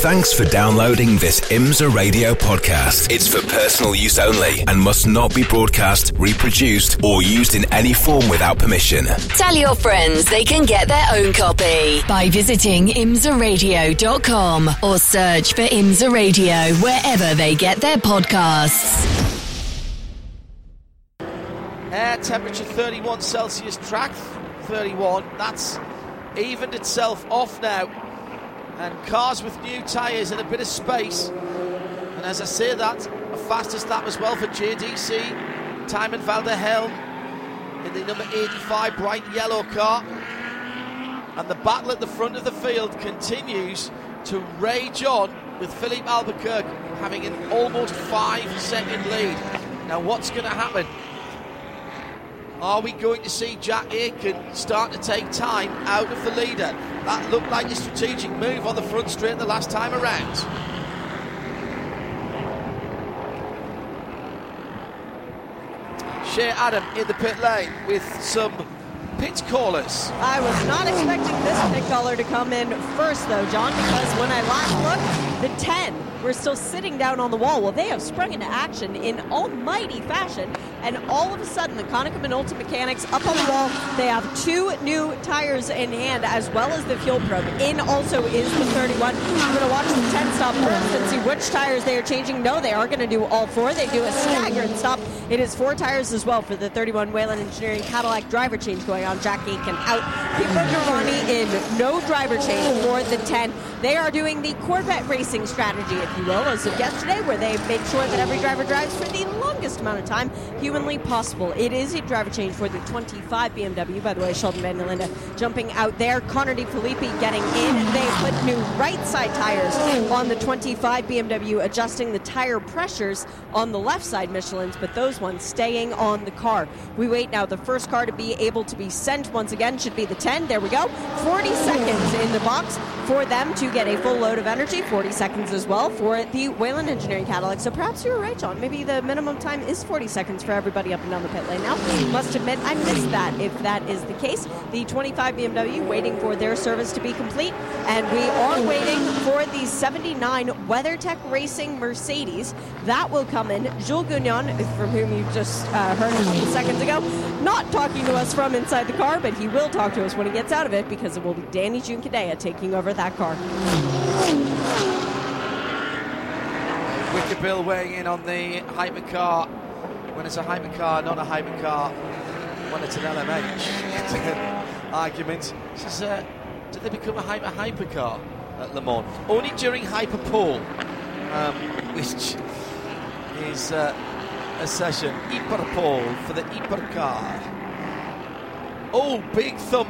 Thanks for downloading this IMSA Radio podcast. It's for personal use only and must not be broadcast, reproduced, or used in any form without permission. Tell your friends they can get their own copy by visiting imsaradio.com or search for IMSA Radio wherever they get their podcasts. Air temperature 31 Celsius, track 31. That's evened itself off now. And cars with new tyres and a bit of space. And as I say that, a fastest lap as well for JDC. Tijmen van der Helm in the number 85 bright yellow car. And the battle at the front of the field continues to rage on with Philippe Albuquerque having an almost 5-second lead. Now what's going to happen? Are we going to see Jack Aitken start to take time out of the leader? That looked like a strategic move on the front straight the last time around. Shea Adam in the pit lane with some pit callers. I was not expecting this pit caller to come in first, though, John, because when I last looked, the 10 were still sitting down on the wall. Well, they have sprung into action in almighty fashion, and all of a sudden, the Konica Minolta mechanics up on the wall, they have two new tires in hand, as well as the fuel probe. In also is the 31. I'm going to watch the 10 stop first and see which tires they are changing. No, they are going to do all four. They do a staggered stop. It is four tires as well for the 31 Whelen Engineering Cadillac driver change going on. Jack Aitken out. Pipo Derani in no driver change for the 10. They are doing the Corvette Racing strategy, if you will, as of yesterday, where they make sure that every driver drives for the longest amount of time humanly possible. It is a driver change for the 25 BMW, by the way. Sheldon Van der Linde jumping out there. Connor DiFilippi getting in. They put new right side tires on the 25 BMW, adjusting the tire pressures on the left side Michelins, but those ones staying on the car. We wait now. The first car to be able to be sent once again should be the 10. There we go. 40 seconds in the box for them to get a full load of energy. 40 seconds as well for the Whelen Engineering Cadillac. So perhaps you were right, John. Maybe the minimum time is 40 seconds for everybody up and down the pit lane. Now, must admit, I missed that. If that is the case, the 25 BMW waiting for their service to be complete, and we are waiting for the 79 WeatherTech Racing Mercedes. That will come in. Jules Gagnon, from whom you just heard a few seconds ago, not talking to us from inside the car, but he will talk to us when he gets out of it, because it will be Danny Juncadella taking over that car. Wicker Bill weighing in on the hypercar. When it's a hypercar, not a hypercar, when it's an LMH. It's a good argument. This is, did they become a hypercar at Le Mans? Only during Hyperpole, which is a session. Hyperpole for the hypercar. Oh, big thump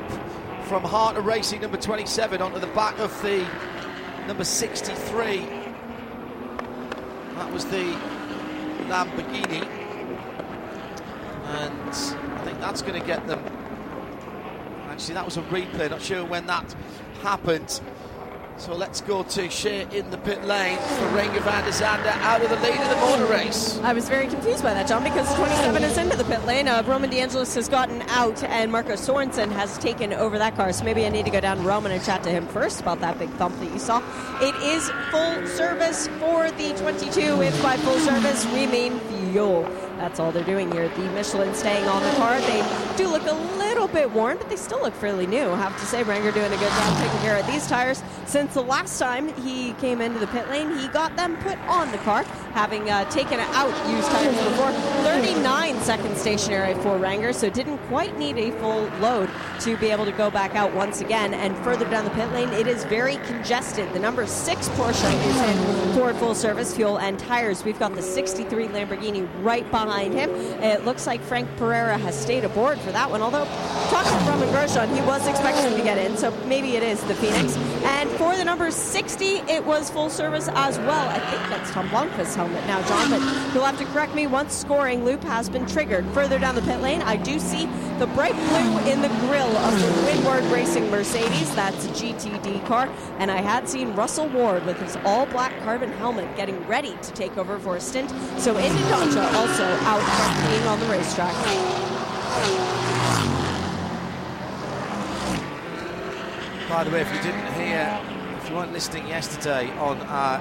from Heart of Racing number 27 onto the back of the number 63. That was the Lamborghini. And I think that's going to get them. Actually, that was a replay. Not sure when that happened. So let's go to Shea in the pit lane for Renger van der Zande out of the lead of the motor race. I was very confused by that, John, because 27 is into the pit lane. Roman De Angelis has gotten out, and Marco Sorensen has taken over that car. So maybe I need to go down to Roman and chat to him first about that big thump that you saw. It is full service for the 22. If by full service we mean fuel. That's all they're doing here. The Michelin staying on the car. They do look a little bit worn, but they still look fairly new. I have to say, Renger doing a good job taking care of these tires. Since the last time he came into the pit lane, he got them put on the car, having taken out used tires before. 39 second stationary for Renger, so didn't quite need a full load to be able to go back out once again. And further down the pit lane, it is very congested. The number 6 Porsche is in for full service, fuel, and tires. We've got the 63 Lamborghini right behind him. It looks like Frank Pereira has stayed aboard for that one, although talking to Roman Grosjean, he was expecting to get in, so maybe it is the Phoenix. And for the number 60, it was full service as well. I think that's Tom Blomqvist's helmet now, John, but you'll have to correct me once scoring loop has been triggered. Further down the pit lane, I do see the bright blue in the grille of the Windward Racing Mercedes. That's a GTD car, and I had seen Russell Ward with his all-black carbon helmet getting ready to take over for a stint, so Indy Dacha also out from being on the racetrack. By the way, if you didn't hear, if you weren't listening yesterday on our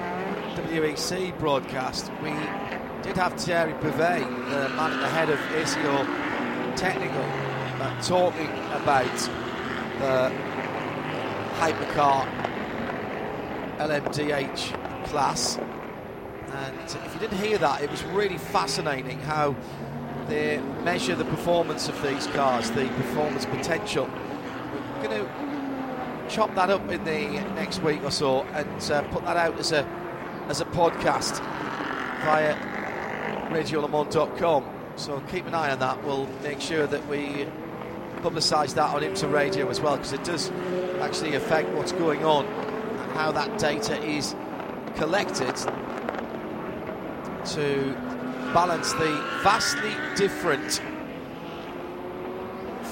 WEC broadcast, we did have Thierry Pivet, the man at the head of ACO Technical, talking about the hypercar LMDH class. And if you didn't hear that, it was really fascinating how they measure the performance of these cars, the performance potential. We're going to chop that up in the next week or so and put that out as a podcast via radiolamont.com. So keep an eye on that. We'll make sure that we publicise that on IMSA Radio as well, because it does actually affect what's going on and how that data is collected to balance the vastly different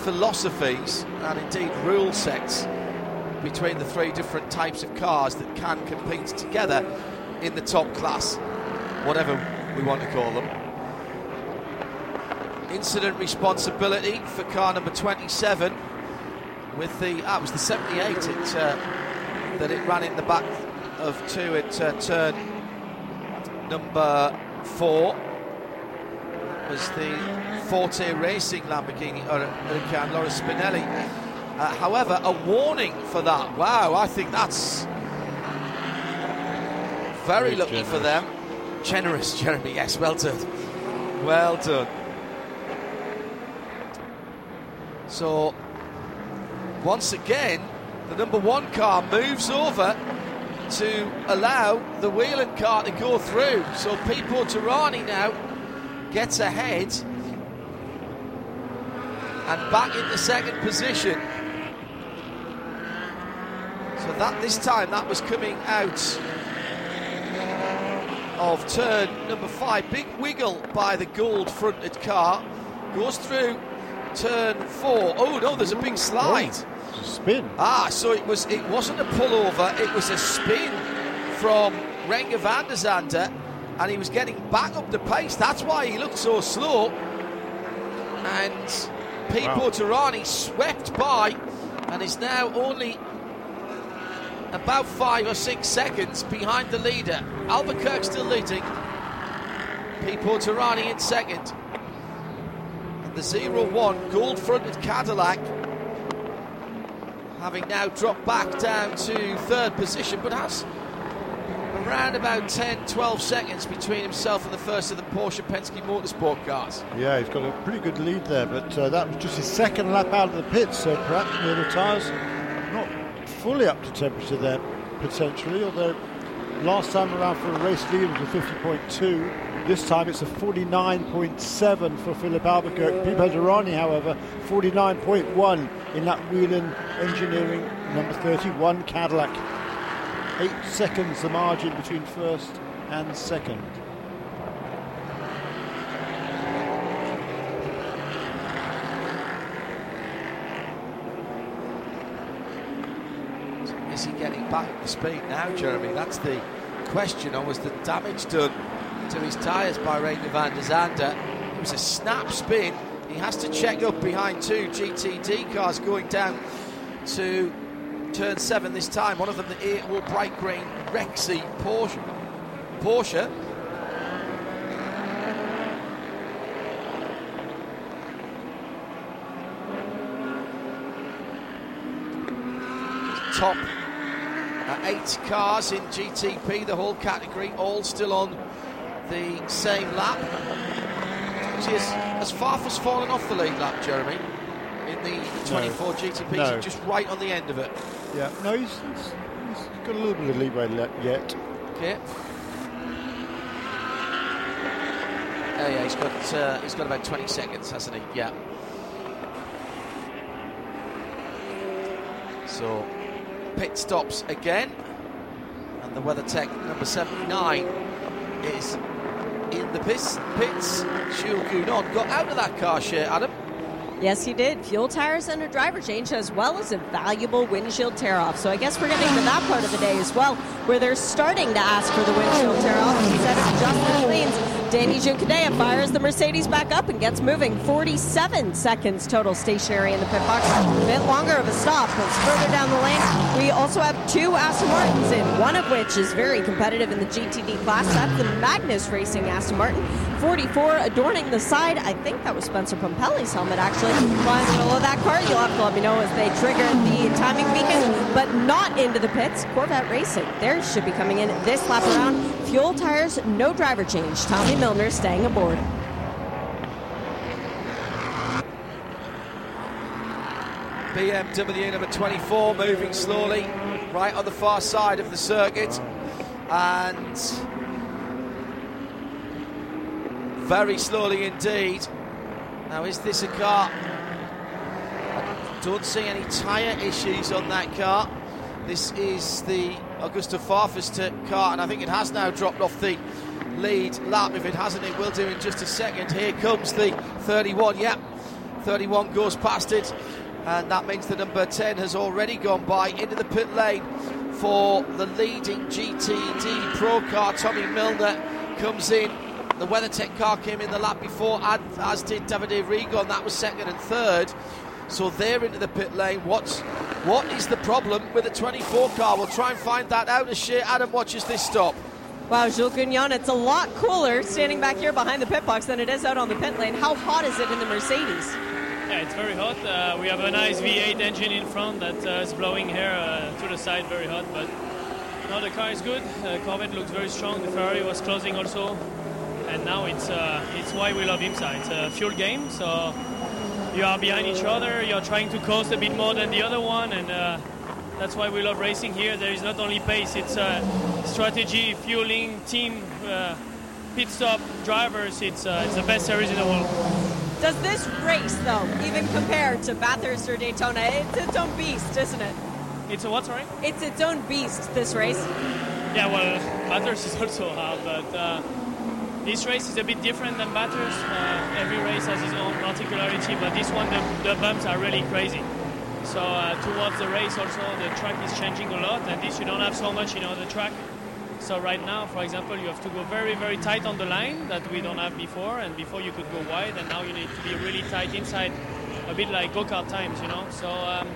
philosophies and indeed rule sets between the three different types of cars that can compete together in the top class, whatever we want to call them. Incident responsibility for car number 27 with the it was the 78 that it ran in the back of two at turn number 4. It was the Forte Racing Lamborghini Huracan Loris Spinelli. However, a warning for that. Wow, I think that's very lucky generous for them. Generous, Jeremy, yes, well done. Well done. So, once again, the number 1 car moves over to allow the Whelan car to go through. So, Pipo Derani now gets ahead and back into second position. So, that this time, that was coming out of turn number 5. Big wiggle by the gold-fronted car. Goes through turn 4. Oh no, there's a big slide. It's a spin. So it wasn't a pullover, it was a spin from Renger van der Zande, and he was getting back up the pace. That's why he looked so slow. And Pipo Derani swept by and is now only about 5 or 6 seconds behind the leader. Albuquerque still leading. Pipo Derani in second. The 0-1 gold-fronted Cadillac having now dropped back down to third position, but has around about 10-12 seconds between himself and the first of the Porsche Penske Motorsport cars. Yeah, he's got a pretty good lead there, but that was just his second lap out of the pits, so perhaps near the tyres not fully up to temperature there potentially, although last time around for a race lead was a 50.2. This time it's a 49.7 for Philippe Albuquerque. Pipo Derani, however, 49.1 in that Whelen Engineering number 31 Cadillac. 8 seconds the margin between first and second. Is he getting back to speed now, Jeremy? That's the question. Or was the damage done to his tyres by Renger van der Zande? It was a snap spin. He has to check up behind two GTD cars going down to turn 7 this time. One of them the 8-wheel bright green Rexy Porsche. Top 8 cars in GTP, the whole category, all still on the same lap. He is as far as fallen off the lead lap, Jeremy, in the 24 GTP. No. He's just right on the end of it. Yeah, no, he's got a little bit of leeway left yet. Okay. Oh yeah, he's got about 20 seconds, hasn't he? Yeah. So pit stops again, and the WeatherTech number 79 is in the pits. Jules Gounon got out of that car, Shea Adam. Yes, he did. Fuel tires and a driver change, as well as a valuable windshield tear-off. So I guess we're going to hear that part of the day as well. where they're starting to ask for the windshield tear off instead of just the cleans. Danny Juncadella fires the Mercedes back up and gets moving. 47 seconds total stationary in the pit box. A bit longer of a stop, but further down the lane. We also have two Aston Martins in, one of which is very competitive in the GTD class. That's the Magnus Racing Aston Martin. 44 adorning the side. I think that was Spencer Pompelli's helmet, actually. Flying in the middle of that car. You'll have to let me know if they trigger the timing beacon, but not into the pits. Corvette Racing, theirs should be coming in this lap around. Fuel tires, no driver change. Tommy Milner staying aboard. BMW number 24 moving slowly right on the far side of the circuit, and very slowly indeed. Now, is this a car? I don't see any tyre issues on that car. This is the Augusta Farfester car, and I think it has now dropped off the lead lap. If it hasn't, it will do in just a second. Here comes the 31. Yep, 31 goes past it, and that means the number 10 has already gone by into the pit lane for the leading GTD Pro car. Tommy Milner comes in. The WeatherTech car came in the lap before, as did Davide Rigon. That was second and third. So they're into the pit lane. What is the problem with the 24 car? We'll try and find that out as Shea Adam watches this stop. Wow, Jules Gugnon, it's a lot cooler standing back here behind the pit box than it is out on the pit lane. How hot is it in the Mercedes? Yeah, it's very hot. We have a nice V8 engine in front that is blowing here to the side, very hot. But now the car is good. Corvette looks very strong. The Ferrari was closing also. And now it's why we love IMSA. It's a fuel game, so you are behind each other, you're trying to coast a bit more than the other one, and that's why we love racing here. There is not only pace, it's strategy, fueling, team, pit stop, drivers. It's the best series in the world. Does this race, though, even compare to Bathurst or Daytona? It's its own beast, isn't it? It's a what, sorry? It's its own beast, this race. Yeah, well, Bathurst is also hard, but this race is a bit different than Bathurst. Every race has its own particularity, but this one, the bumps are really crazy. So towards the race also, the track is changing a lot, and this you don't have so much in other track. So right now, for example, you have to go very, very tight on the line that we don't have before, and before you could go wide, and now you need to be really tight inside, a bit like go-kart times, you know. So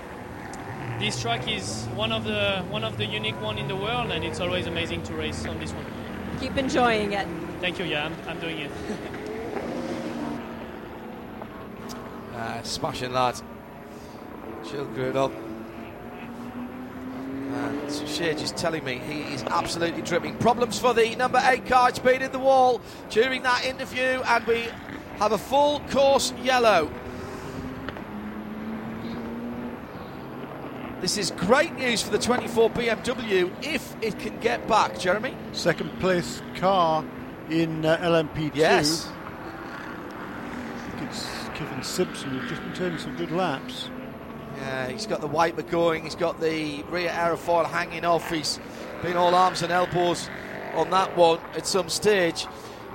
this track is one of the unique one in the world, and it's always amazing to race on this one. Keep enjoying it. Thank you, yeah, I'm doing it. Smashing lads. Jill Grudel. And Shea just telling me he is absolutely dripping. Problems for the number 8 car. It's been in the wall during that interview, and we have a full course yellow. This is great news for the 24 BMW if it can get back, Jeremy. Second place car in LMP2. Yes. I think it's Kevin Simpson who's just been turning some good laps. Yeah, he's got the wiper going, he's got the rear aerofoil hanging off, he's been all arms and elbows on that one at some stage.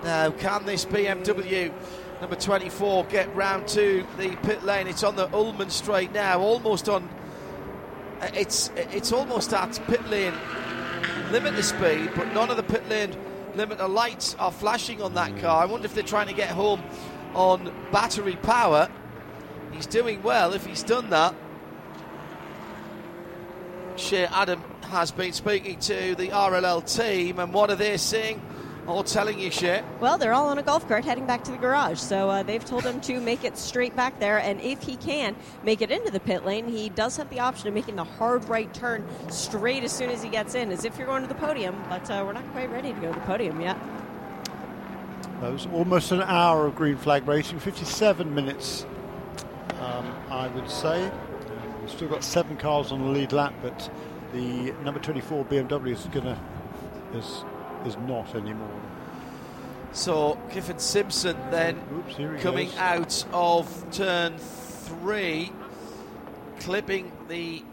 Now, can this BMW number 24 get round to the pit lane? It's on the Ullman straight now, almost on, it's almost at pit lane limit the speed, but none of the pit lane limiter lights are flashing on that car. I wonder if they're trying to get home on battery power. He's doing well if he's done that. Shea Adam has been speaking to the RLL team, and what are they seeing or telling you, Shea? Well, they're all on a golf cart heading back to the garage, so they've told him to make it straight back there, and if he can make it into the pit lane, he does have the option of making the hard right turn straight as soon as he gets in, as if you're going to the podium, but we're not quite ready to go to the podium yet. That was almost an hour of green flag racing, 57 minutes, I would say. We've still got 7 cars on the lead lap, but the number 24 BMW is not anymore. So Clifford Simpson then coming out of turn 3, clipping the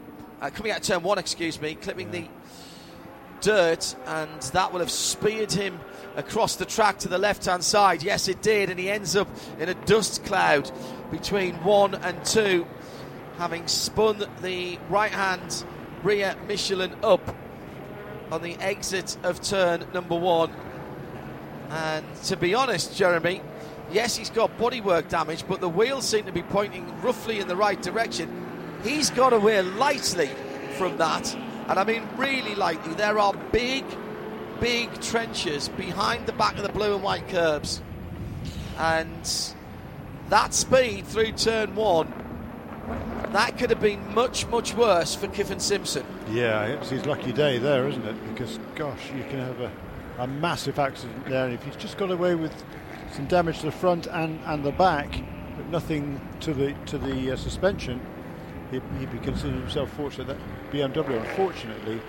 dirt, and that will have speared him across the track to the left hand side. Yes, it did, and he ends up in a dust cloud between 1 and 2, having spun the right hand rear Michelin up on the exit of turn number one. And to be honest, Jeremy, yes, he's got bodywork damage, but the wheels seem to be pointing roughly in the right direction. He's got away lightly from that, and I mean really lightly. There are big trenches behind the back of the blue and white curbs, and that speed through turn one, that could have been much worse for Kiffin Simpson. Yeah, it's his lucky day there, isn't it? Because gosh, you can have a massive accident there, and if he's just got away with some damage to the front and the back, but nothing to the suspension, he'd be considering himself fortunate. That BMW, unfortunately,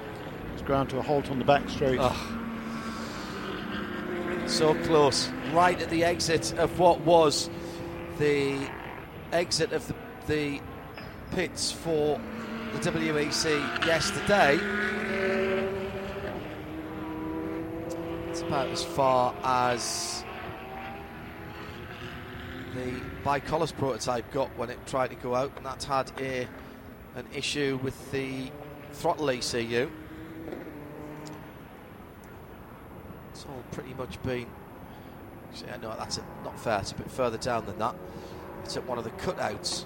was ground to a halt on the back straight. Oh. So close, right at the exit of what was the exit of the pits for the WEC yesterday. It's about as far as the bicolor's prototype got when it tried to go out, and that's had an issue with the throttle ECU. It's all pretty much been... Yeah, no, that's not fair. It's a bit further down than that. It's at one of the cutouts.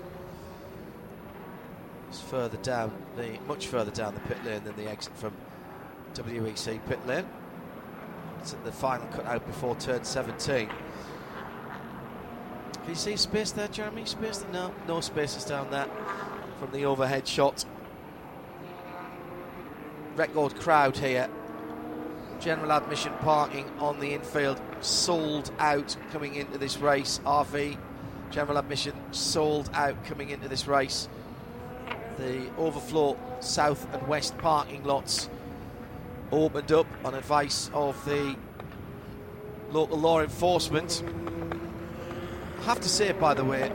It's further down, much further down the pit lane than the exit from WEC pit lane. It's at the final cutout before turn 17. Can you see space there, Jeremy? Space there? No spaces down there from the overhead shot. Record crowd here. General admission parking on the infield sold out coming into this race. RV general admission sold out coming into this race. The overflow south and west parking lots opened up on advice of the local law enforcement. I have to say, by the way,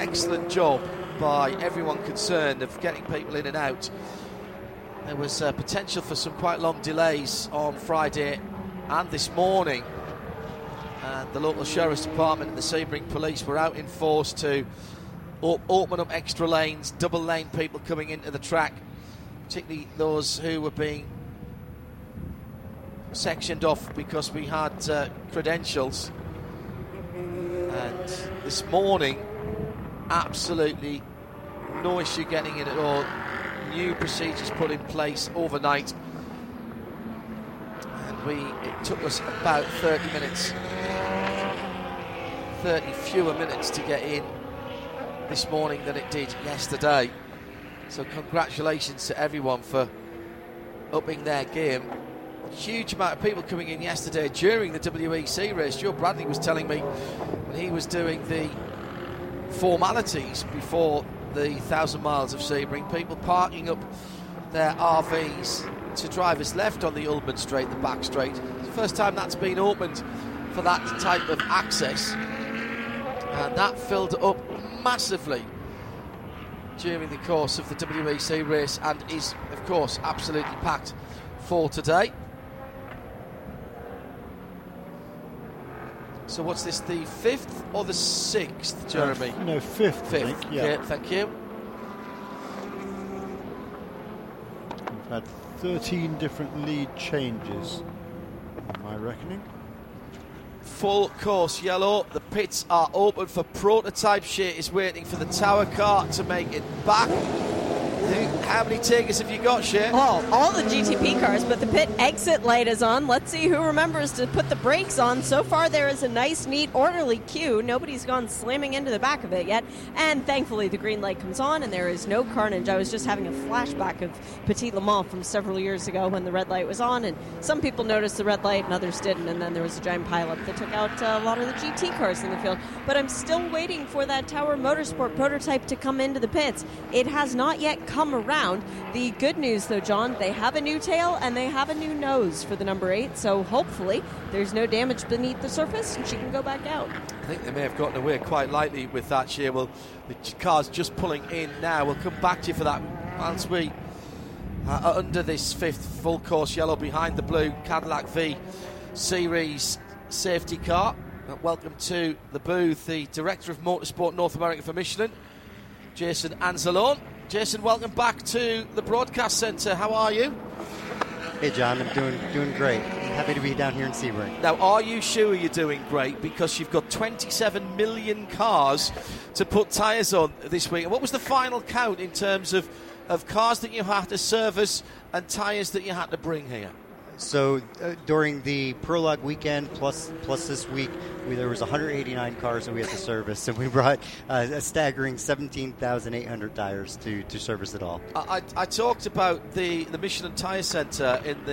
excellent job by everyone concerned of getting people in and out. There was potential for some quite long delays on Friday and this morning. And the local sheriff's department and the Sebring police were out in force to open up extra lanes, double lane people coming into the track, particularly those who were being sectioned off because we had credentials. And this morning, absolutely no issue getting in at all. New procedures put in place overnight, and it took us about 30 fewer minutes to get in this morning than it did yesterday. So congratulations to everyone for upping their game. Huge amount of people coming in yesterday during the WEC race. Joe Bradley was telling me when he was doing the formalities before the 1,000 miles of Sebring, people parking up their RVs to drivers left on the Ullman straight, the back straight. It's the first time that's been opened for that type of access, and that filled up massively during the course of the WEC race, and is of course absolutely packed for today. So what's this, the 5th or the 6th, Jeremy? No, 5th. 5th, I think, yeah. Okay, thank you. We've had 13 different lead changes, in my reckoning. Full course yellow. The pits are open for prototype. Shea is waiting for the tower car to make it back. How many takers have you got, Shea? Oh, all the GTP cars, but the pit exit light is on. Let's see who remembers to put the brakes on. So far, there is a nice, neat, orderly queue. Nobody's gone slamming into the back of it yet. And thankfully, the green light comes on, and there is no carnage. I was just having a flashback of Petit Le Mans from several years ago when the red light was on, and some people noticed the red light and others didn't, and then there was a giant pileup that took out a lot of the GT cars in the field. But I'm still waiting for that Tower Motorsport prototype to come into the pits. It has not yet come around. The good news, though, John, they have a new tail and they have a new nose for the number 8, so hopefully there's no damage beneath the surface and she can go back out. I think they may have gotten away quite lightly with that, Shea. Well, the car's just pulling in now. We'll come back to you for that once we are under this 5th full course yellow behind the blue Cadillac V Series safety car. Welcome to the booth, the Director of Motorsport North America for Michelin, Jason Anzalone. Jason, welcome back to the broadcast centre. How are you? Hey, John, I'm doing great. Happy to be down here in Sebring. Now, are you sure you're doing great? Because you've got 27 million cars to put tyres on this week. What was the final count in terms of cars that you had to service and tyres that you had to bring here? So during the prologue weekend plus this week, there was 189 cars that we had to service, and we brought a staggering 17,800 tires to service it all. I talked about the Michelin Tire Centre in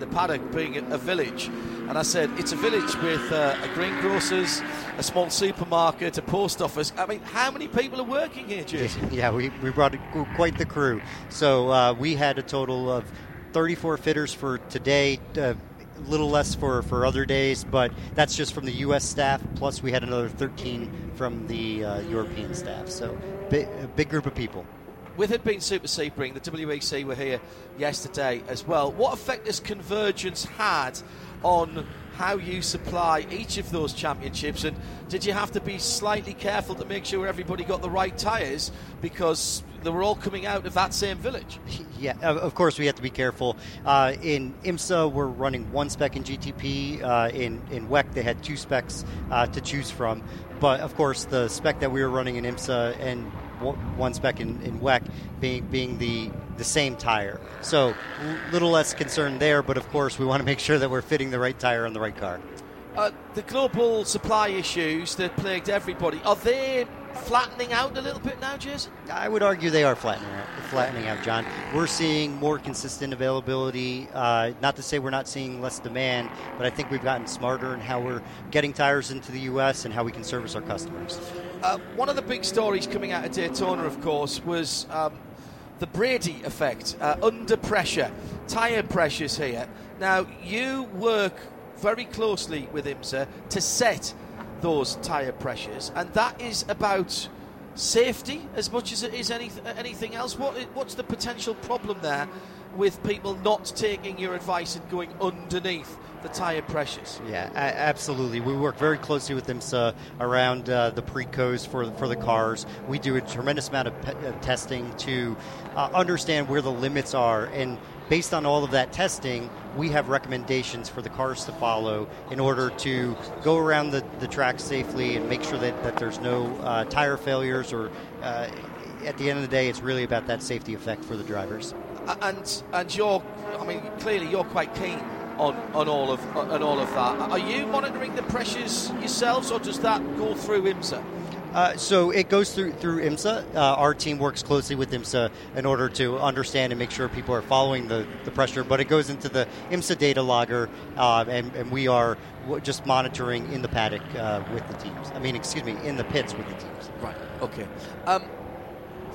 the paddock being a village, and I said it's a village with a greengrocers, a small supermarket, a post office. I mean, how many people are working here, Jason? Yeah, we brought quite the crew. So we had a total of 34 fitters for today, little less for other days, but that's just from the U.S. staff, plus we had another 13 from the European staff, so a big group of people. With it being Super Sebring, the WEC were here yesterday as well. What effect has convergence had on how you supply each of those championships, and did you have to be slightly careful to make sure everybody got the right tyres because they were all coming out of that same village? Yeah, of course we have to be careful. In IMSA we're running one spec in GTP. In WEC they had two specs to choose from, but of course the spec that we were running in IMSA and one spec in WEC being the same tire. So little less concern there, but of course we want to make sure that we're fitting the right tire on the right car. The global supply issues that plagued everybody, are they flattening out a little bit now, Jason? I would argue they are flattening out, John. We're seeing more consistent availability. Not to say we're not seeing less demand, but I think we've gotten smarter in how we're getting tires into the U.S. and how we can service our customers. One of the big stories coming out of Daytona, of course, was the Brady effect, under pressure, tyre pressures here. Now, you work very closely with IMSA to set those tyre pressures, and that is about safety as much as it is anything else. What's the potential problem there with people not taking your advice and going underneath the tyre pressures? Yeah, absolutely. We work very closely with IMSA around the precos for the cars. We do a tremendous amount of testing to understand where the limits are, and based on all of that testing, we have recommendations for the cars to follow in order to go around the track safely and make sure that there's no tire failures, or at the end of the day, it's really about that safety effect for the drivers. And you're quite keen on all of that. Are you monitoring the pressures yourselves, or does that go through IMSA? So it goes through IMSA. Our team works closely with IMSA in order to understand and make sure people are following the pressure, but it goes into the IMSA data logger, and we are just monitoring in the paddock with the teams. In the pits with the teams. Right, okay.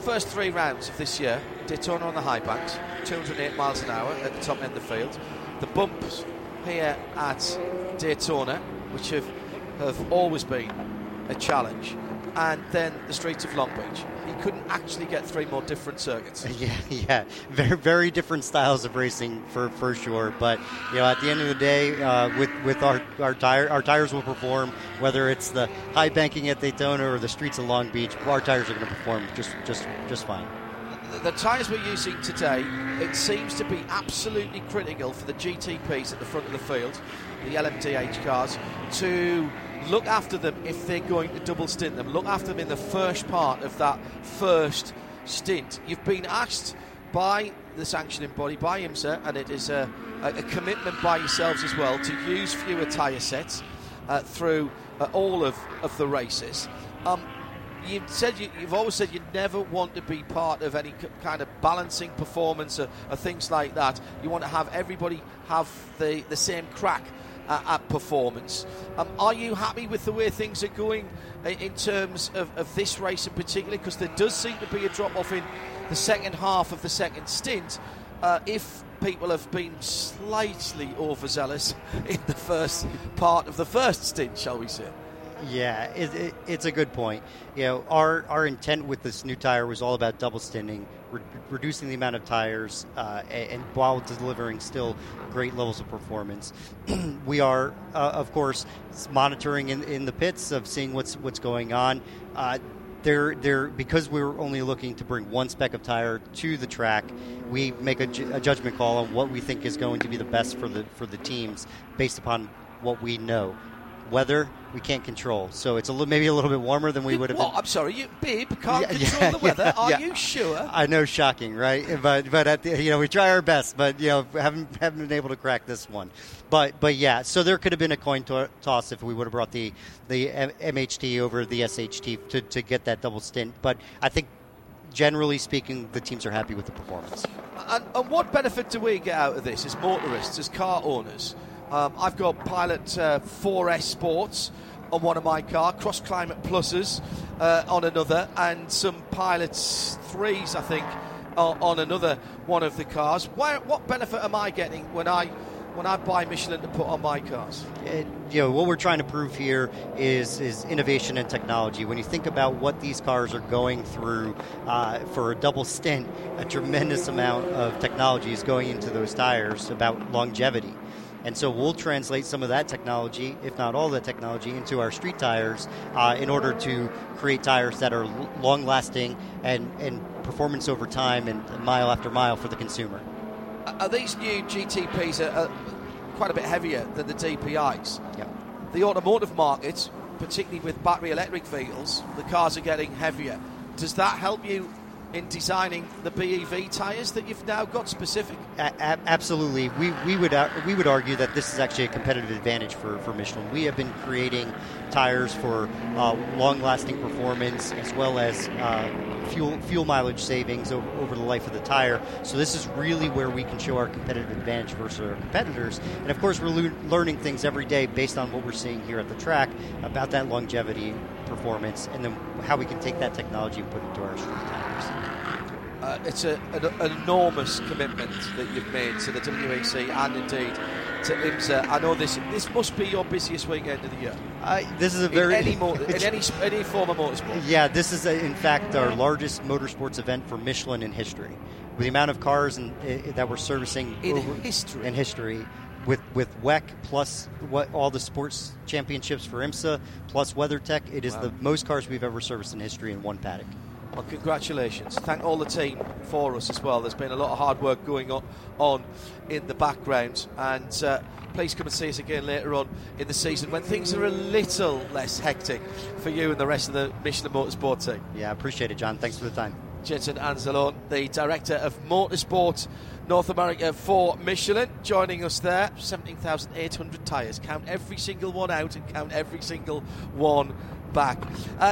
First three rounds of this year, Daytona on the high banks, 208 miles an hour at the top end of the field. The bumps here at Daytona, which have always been a challenge. And then the streets of Long Beach. You couldn't actually get three more different circuits. Yeah. Very, very different styles of racing for sure. But at the end of the day, with our tires will perform, whether it's the high banking at Daytona or the streets of Long Beach. Our tires are going to perform just fine. The tyres we're using today, it seems to be absolutely critical for the GTPs at the front of the field, the LMDH cars, to look after them if they're going to double stint them. Look after them in the first part of that first stint. You've been asked by the sanctioning body, by IMSA, and it is a commitment by yourselves as well, to use fewer tyre sets through all of the races. You've always said you never want to be part of any kind of balancing performance or things like that. You want to have everybody have the same crack at performance. Are you happy with the way things are going in terms of this race in particular? Because there does seem to be a drop-off in the second half of the second stint if people have been slightly overzealous in the first part of the first stint, shall we say. Yeah, it's a good point. Our intent with this new tire was all about double stinting, reducing the amount of tires, and while delivering still great levels of performance. We are, of course, monitoring in the pits of seeing what's going on. They're because we're only looking to bring one spec of tire to the track, we make a judgment call on what we think is going to be the best for the teams based upon what we know. Weather we can't control, so it's maybe a little bit warmer than we would have. I'm sorry, you, Bib, can't control the weather. Are you sure? I know, shocking, right? But at the, we try our best, but haven't been able to crack this one. But yeah, so there could have been a coin toss if we would have brought the MHT over the SHT to get that double stint. But I think, generally speaking, the teams are happy with the performance. And what benefit do we get out of this as motorists, as car owners? I've got Pilot 4S Sports on one of my car, Cross Climate Pluses on another, and some Pilot 3s, I think, on another one of the cars. What benefit am I getting when I buy Michelin to put on my cars? What we're trying to prove here is innovation and technology. When you think about what these cars are going through for a double stint, a tremendous amount of technology is going into those tires about longevity. And so we'll translate some of that technology, if not all the technology, into our street tires in order to create tires that are long-lasting and performance over time and mile after mile for the consumer. Are these new GTPs are quite a bit heavier than the DPIs? Yeah. The automotive market, particularly with battery electric vehicles, the cars are getting heavier. Does that help you in designing the BEV tyres that you've now got specific? Absolutely. We would argue that this is actually a competitive advantage for Michelin. We have been creating tyres for long-lasting performance as well as fuel mileage savings over the life of the tire. So this is really where we can show our competitive advantage versus our competitors. And, of course, we're learning things every day based on what we're seeing here at the track about that longevity performance and then how we can take that technology and put it to our street tires. It's an enormous commitment that you've made to the WEC and indeed to IMSA. I know this must be your busiest weekend of the year. This is a very in any form of motorsport. Yeah, this is in fact our largest motorsports event for Michelin in history. With the amount of cars that we're servicing in history. With WEC plus all the sports championships for IMSA plus WeatherTech, it is the most cars we've ever serviced in history in one paddock. Well, congratulations. Thank all the team for us as well. There's been a lot of hard work going on in the background. And please come and see us again later on in the season when things are a little less hectic for you and the rest of the Michelin Motorsport team. Yeah, I appreciate it, John. Thanks for the time. Jensen Anzalone, the Director of Motorsport North America for Michelin, joining us there. 17,800 tyres. Count every single one out and count every single one back.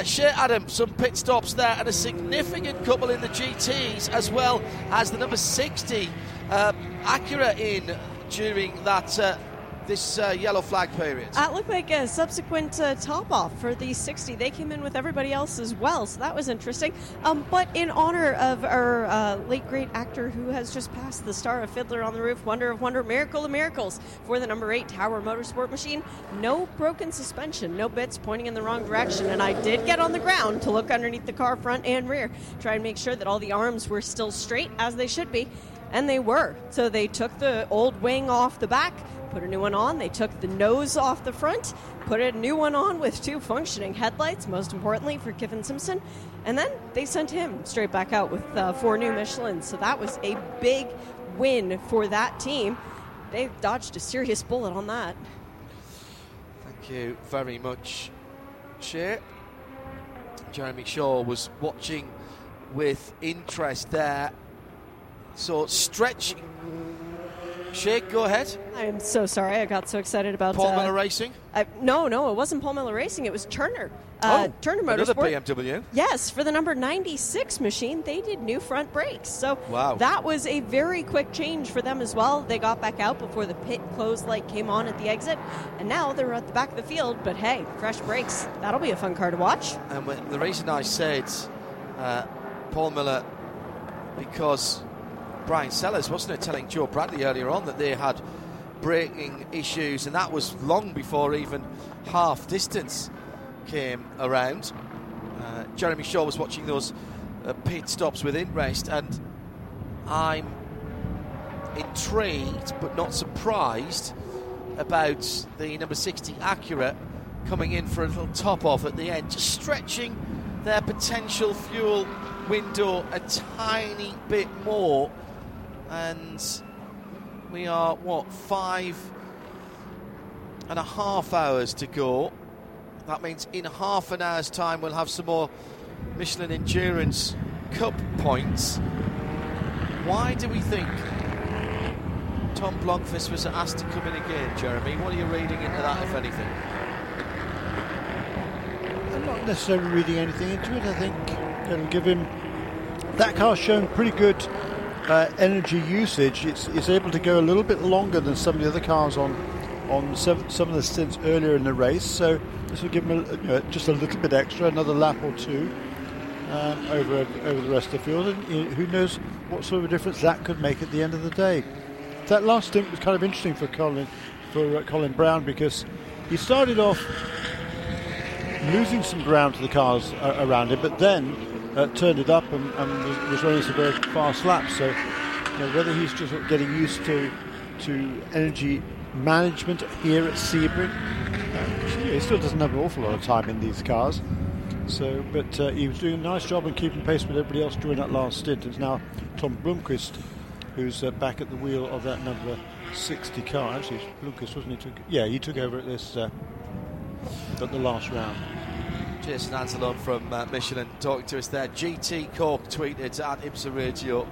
Shea Adam, some pit stops there, and a significant couple in the GTs, as well as the number 60 Acura in during that this yellow flag period. It looked like a subsequent top-off for the 60. They came in with everybody else as well, so that was interesting. But in honor of our late, great actor who has just passed, the star of Fiddler on the Roof, Wonder of Wonder, Miracle of Miracles, for the number 8 Tower Motorsport machine, no broken suspension, no bits pointing in the wrong direction, and I did get on the ground to look underneath the car front and rear, try and make sure that all the arms were still straight as they should be, and they were. So they took the old wing off the back, put a new one on. They took the nose off the front, put a new one on with 2 functioning headlights, most importantly for Kiffin Simpson, and then they sent him straight back out with 4 new Michelins. So that was a big win for that team. They dodged a serious bullet on that. Thank you very much, Shea. Jeremy Shaw was watching with interest there. So stretch. Shea, go ahead. I am so sorry. I got so excited about Paul Miller Racing. No, it wasn't Paul Miller Racing. It was Turner. Turner Motorsport. Another BMW. Yes, for the number 96 machine, they did new front brakes. So that was a very quick change for them as well. They got back out before the pit close light came on at the exit, and now they're at the back of the field. But hey, fresh brakes. That'll be a fun car to watch. And the reason I said Paul Miller, because Brian Sellers, wasn't it, telling Joe Bradley earlier on that they had braking issues, and that was long before even half distance came around. Jeremy Shaw was watching those pit stops with interest, and I'm intrigued but not surprised about the number 60 Acura coming in for a little top off at the end, just stretching their potential fuel window a tiny bit more. And we are, 5.5 hours to go. That means in half an hour's time we'll have some more Michelin Endurance Cup points. Why do we think Tom Blomqvist was asked to come in again, Jeremy? What are you reading into that, if anything? I'm not necessarily reading anything into it. I think it'll give him... That car's shown pretty good energy usage. It's able to go a little bit longer than some of the other cars on some of the stints earlier in the race, so this will give them just a little bit extra, another lap or two over the rest of the field, and who knows what sort of a difference that could make at the end of the day. That last stint was kind of interesting for Colin Brown, because he started off losing some ground to the cars around him, but then turned it up and was running some very fast laps. So whether he's just getting used to energy management here at Sebring. He still doesn't have an awful lot of time in these cars, but he was doing a nice job in keeping pace with everybody else during that last stint. It's now Tom Blomqvist who's back at the wheel of that number 60 car. Actually, Blomqvist, wasn't he? He took over at this at the last round. Jason Antelon from Michelin talking to us there. GT Cork tweeted at IMSA Radio,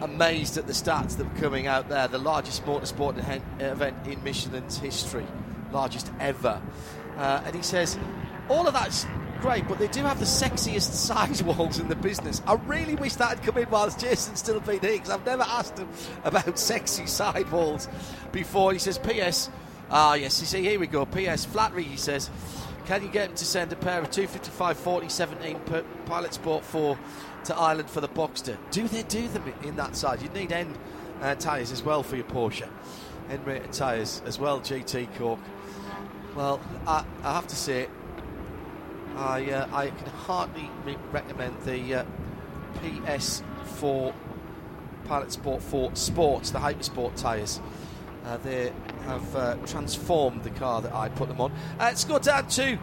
amazed at the stats that were coming out there. The largest motorsport event in Michelin's history, largest ever. And he says, all of that's great, but they do have the sexiest sidewalls in the business. I really wish that had come in whilst Jason's still been here, because I've never asked him about sexy sidewalls before. He says, P.S. Ah, yes, you see, here we go. P.S. Flattery, he says, can you get him to send a pair of 255-40-17 Pilot Sport 4 to Ireland for the Boxster? Do they do them in that side? You'd need end tyres as well for your Porsche. End rated tyres as well, GT Cork. Well, I have to say, I can hardly recommend the PS4 Pilot Sport 4 Sports, the Hypersport tyres. They have transformed the car that I put them on. Let's go down to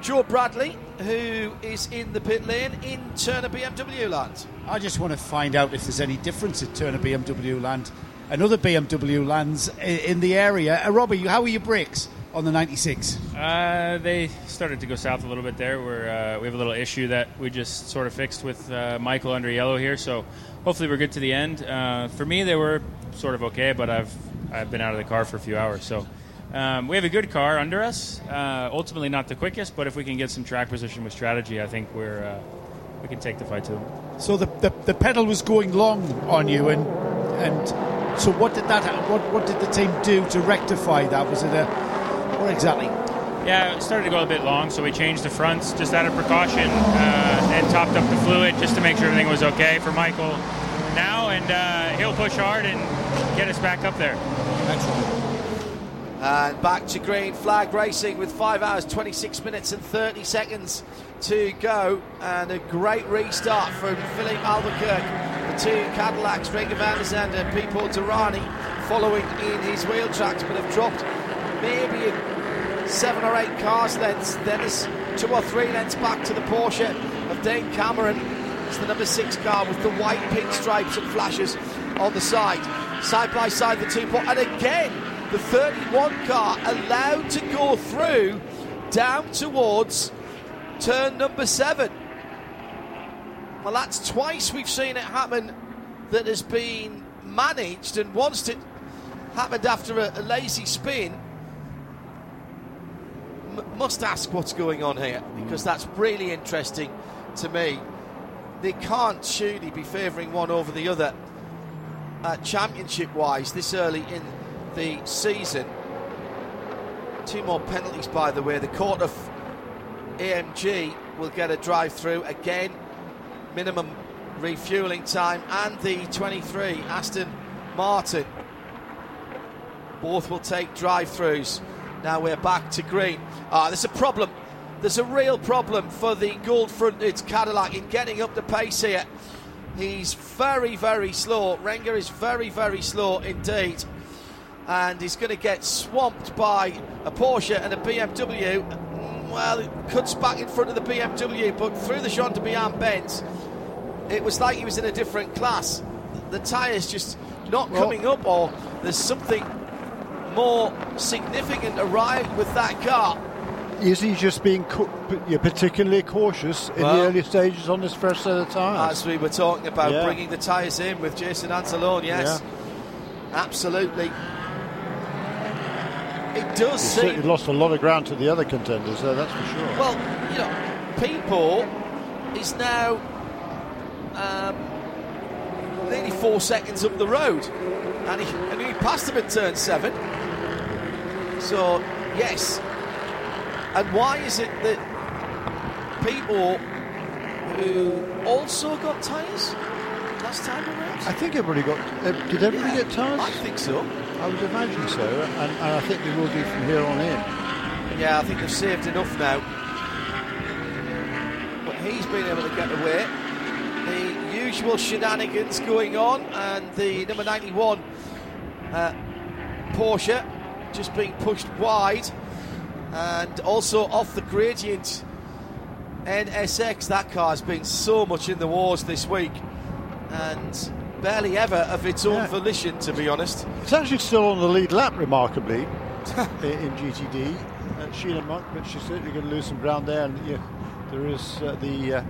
Joe Bradley, who is in the pit lane in Turner BMW land. I just want to find out if there's any difference at Turner BMW land and other BMW lands in the area. Robbie, how were your brakes on the 96? They started to go south a little bit there. We have a little issue that we just sort of fixed with Michael under yellow here, so hopefully we're good to the end. For me, they were sort of okay, but I've been out of the car for a few hours, so we have a good car under us. Ultimately, not the quickest, but if we can get some track position with strategy, I think we can take the fight to them. So the pedal was going long on you, and so what did the team do to rectify that? Was it what exactly? Yeah, it started to go a bit long, so we changed the fronts just out of precaution and topped up the fluid just to make sure everything was okay for Michael now, and he'll push hard and get us back up there. Excellent. And back to green flag racing with 5 hours, 26 minutes and 30 seconds to go. And a great restart from Philippe Albuquerque. The two Cadillacs, Renger van der Zande and Pipo Derani, following in his wheel tracks, but have dropped maybe 7 or 8 cars lengths. Then there's 2 or 3 lengths back to the Porsche of Dane Cameron. It's the number 6 car with the white pink stripes and flashes on the side. Side by side the two, and again the 31 car allowed to go through down towards turn number 7. Well, that's twice we've seen it happen that has been managed, and once it happened after a lazy spin. Must ask what's going on here, because that's really interesting to me. They can't surely be favouring one over the other championship-wise this early in the season. 2 more penalties, by the way. The court of AMG will get a drive through again, minimum refueling time, and the 23 Aston Martin, both will take drive throughs. Now we're back to green. There's a problem, there's a real problem for the gold fronted Cadillac in getting up the pace here. He's very, very slow. Renger is very, very slow indeed. And he's going to get swamped by a Porsche and a BMW. well, it cuts back in front of the BMW, but through the Jean de Bian Benz, it was like he was in a different class. The tyres just not coming up, or there's something more significant arrived with that car. Is he just being particularly cautious in the early stages on this fresh set of tyres? As we were talking about, bringing the tyres in with Jason Anzalone, yes. Yeah. Absolutely. It does seem... certainly lost a lot of ground to the other contenders there, that's for sure. Well, you know, Pipo is now nearly 4 seconds up the road. And he passed him at turn 7. So, yes. And why is it that Pipo, who also got tyres last time around? I think everybody got... did everybody get tyres? I think so. I would imagine so, and I think they will do from here on in. Yeah, I think they've saved enough now. But he's been able to get away. The usual shenanigans going on, and the number 91 Porsche just being pushed wide, and also off the gradient NSX. That car's been so much in the wars this week, and barely ever of its own volition, to be honest. It's actually still on the lead lap, remarkably, in GTD. Sheena Monk, but she's certainly going to lose some ground there. And there is the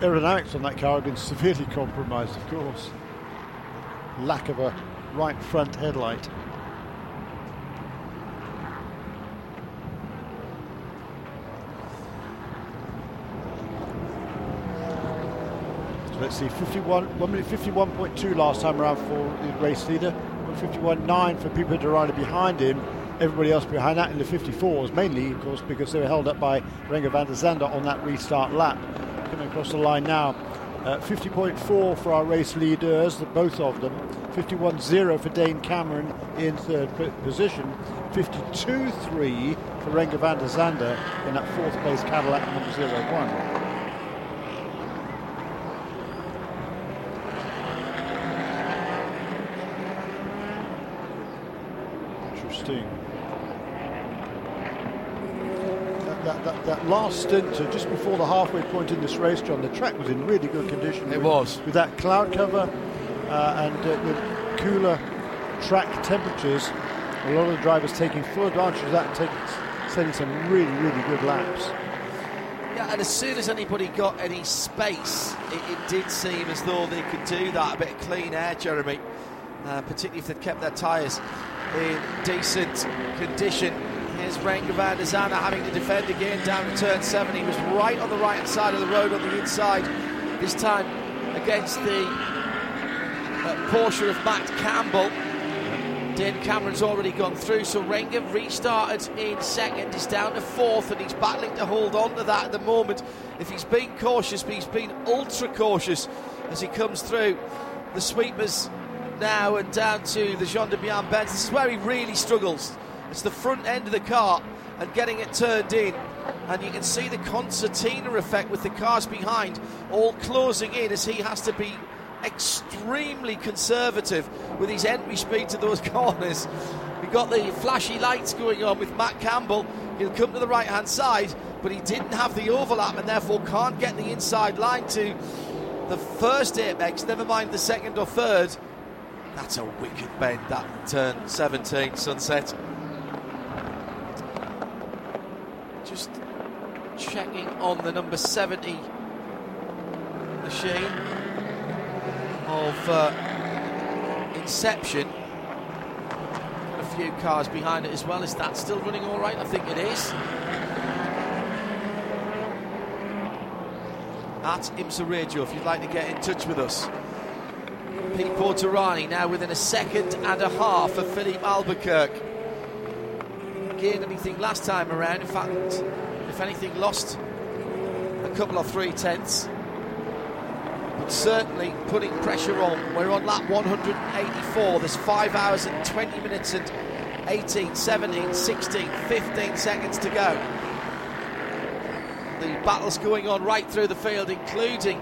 aerodynamics on that car have been severely compromised, of course. Lack of a right front headlight. Let's see, 1 minute 51.2 last time around for the race leader, 1:51.9 for Pipo Derani behind him, everybody else behind that in the 54s, mainly, of course, because they were held up by Renger van der Zande on that restart lap. Coming across the line now, 50.4 for our race leaders, both of them, 51.0 for Dane Cameron in third position, 52.3 for Renger van der Zande in that fourth place Cadillac number 01. That last stint, just before the halfway point in this race, John, the track was in really good condition. It was. With that cloud cover and with cooler track temperatures, a lot of the drivers taking full advantage of that, sending some really, really good laps. Yeah, and as soon as anybody got any space, it did seem as though they could do that. A bit of clean air, Jeremy, particularly if they'd kept their tyres in decent condition. Here's Renger van der Zande having to defend again down to turn 7. He was right on the right hand side of the road on the inside, this time against the Porsche of Matt Campbell. Dane Cameron's already gone through, so Renger restarted in second. He's down to fourth, and he's battling to hold on to that at the moment. If he's been cautious, but he's been ultra cautious as he comes through the sweepers now and down to the Jean de Bian Benz. This is where he really struggles. It's the front end of the car and getting it turned in, and you can see the concertina effect with the cars behind all closing in as he has to be extremely conservative with his entry speed to those corners. We've got the flashy lights going on with Matt Campbell. He'll come to the right hand side, but he didn't have the overlap and therefore can't get the inside line to the first apex, never mind the second or third. That's a wicked bend, that turn 17, Sunset. Just checking on the number 70 machine of Inception. Got a few cars behind it as well. Is that still running all right? I think it is. At IMSA Radio, if you'd like to get in touch with us. Pipo Derani now within a second and a half of Philippe Albuquerque. Gained anything last time around, in fact, if anything, lost a couple or three tenths. But certainly putting pressure on. We're on lap 184. There's 5 hours and 20 minutes and 18, 17, 16, 15 seconds to go. The battle's going on right through the field, including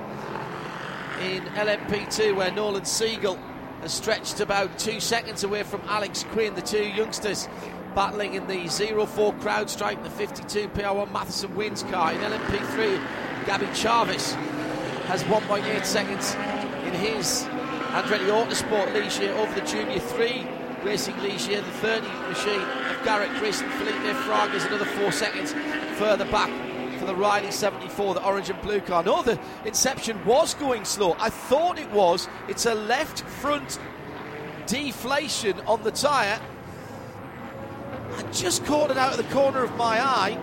in LMP2, where Nolan Siegel has stretched about 2 seconds away from Alex Quinn. The two youngsters battling in the 04 CrowdStrike, the 52 PR1 Matheson wins car. In LMP3, Gabby Chavis has 1.8 seconds in his Andretti Autosport Ligier over the Junior 3 Racing Ligier, the 30 machine of Garrett Chris, and Philippe Fraga is another 4 seconds further back for the Riley 74, the orange and blue car. No, the Inception was going slow. I thought it was. It's a left front deflation on the tyre. I just caught it out of the corner of my eye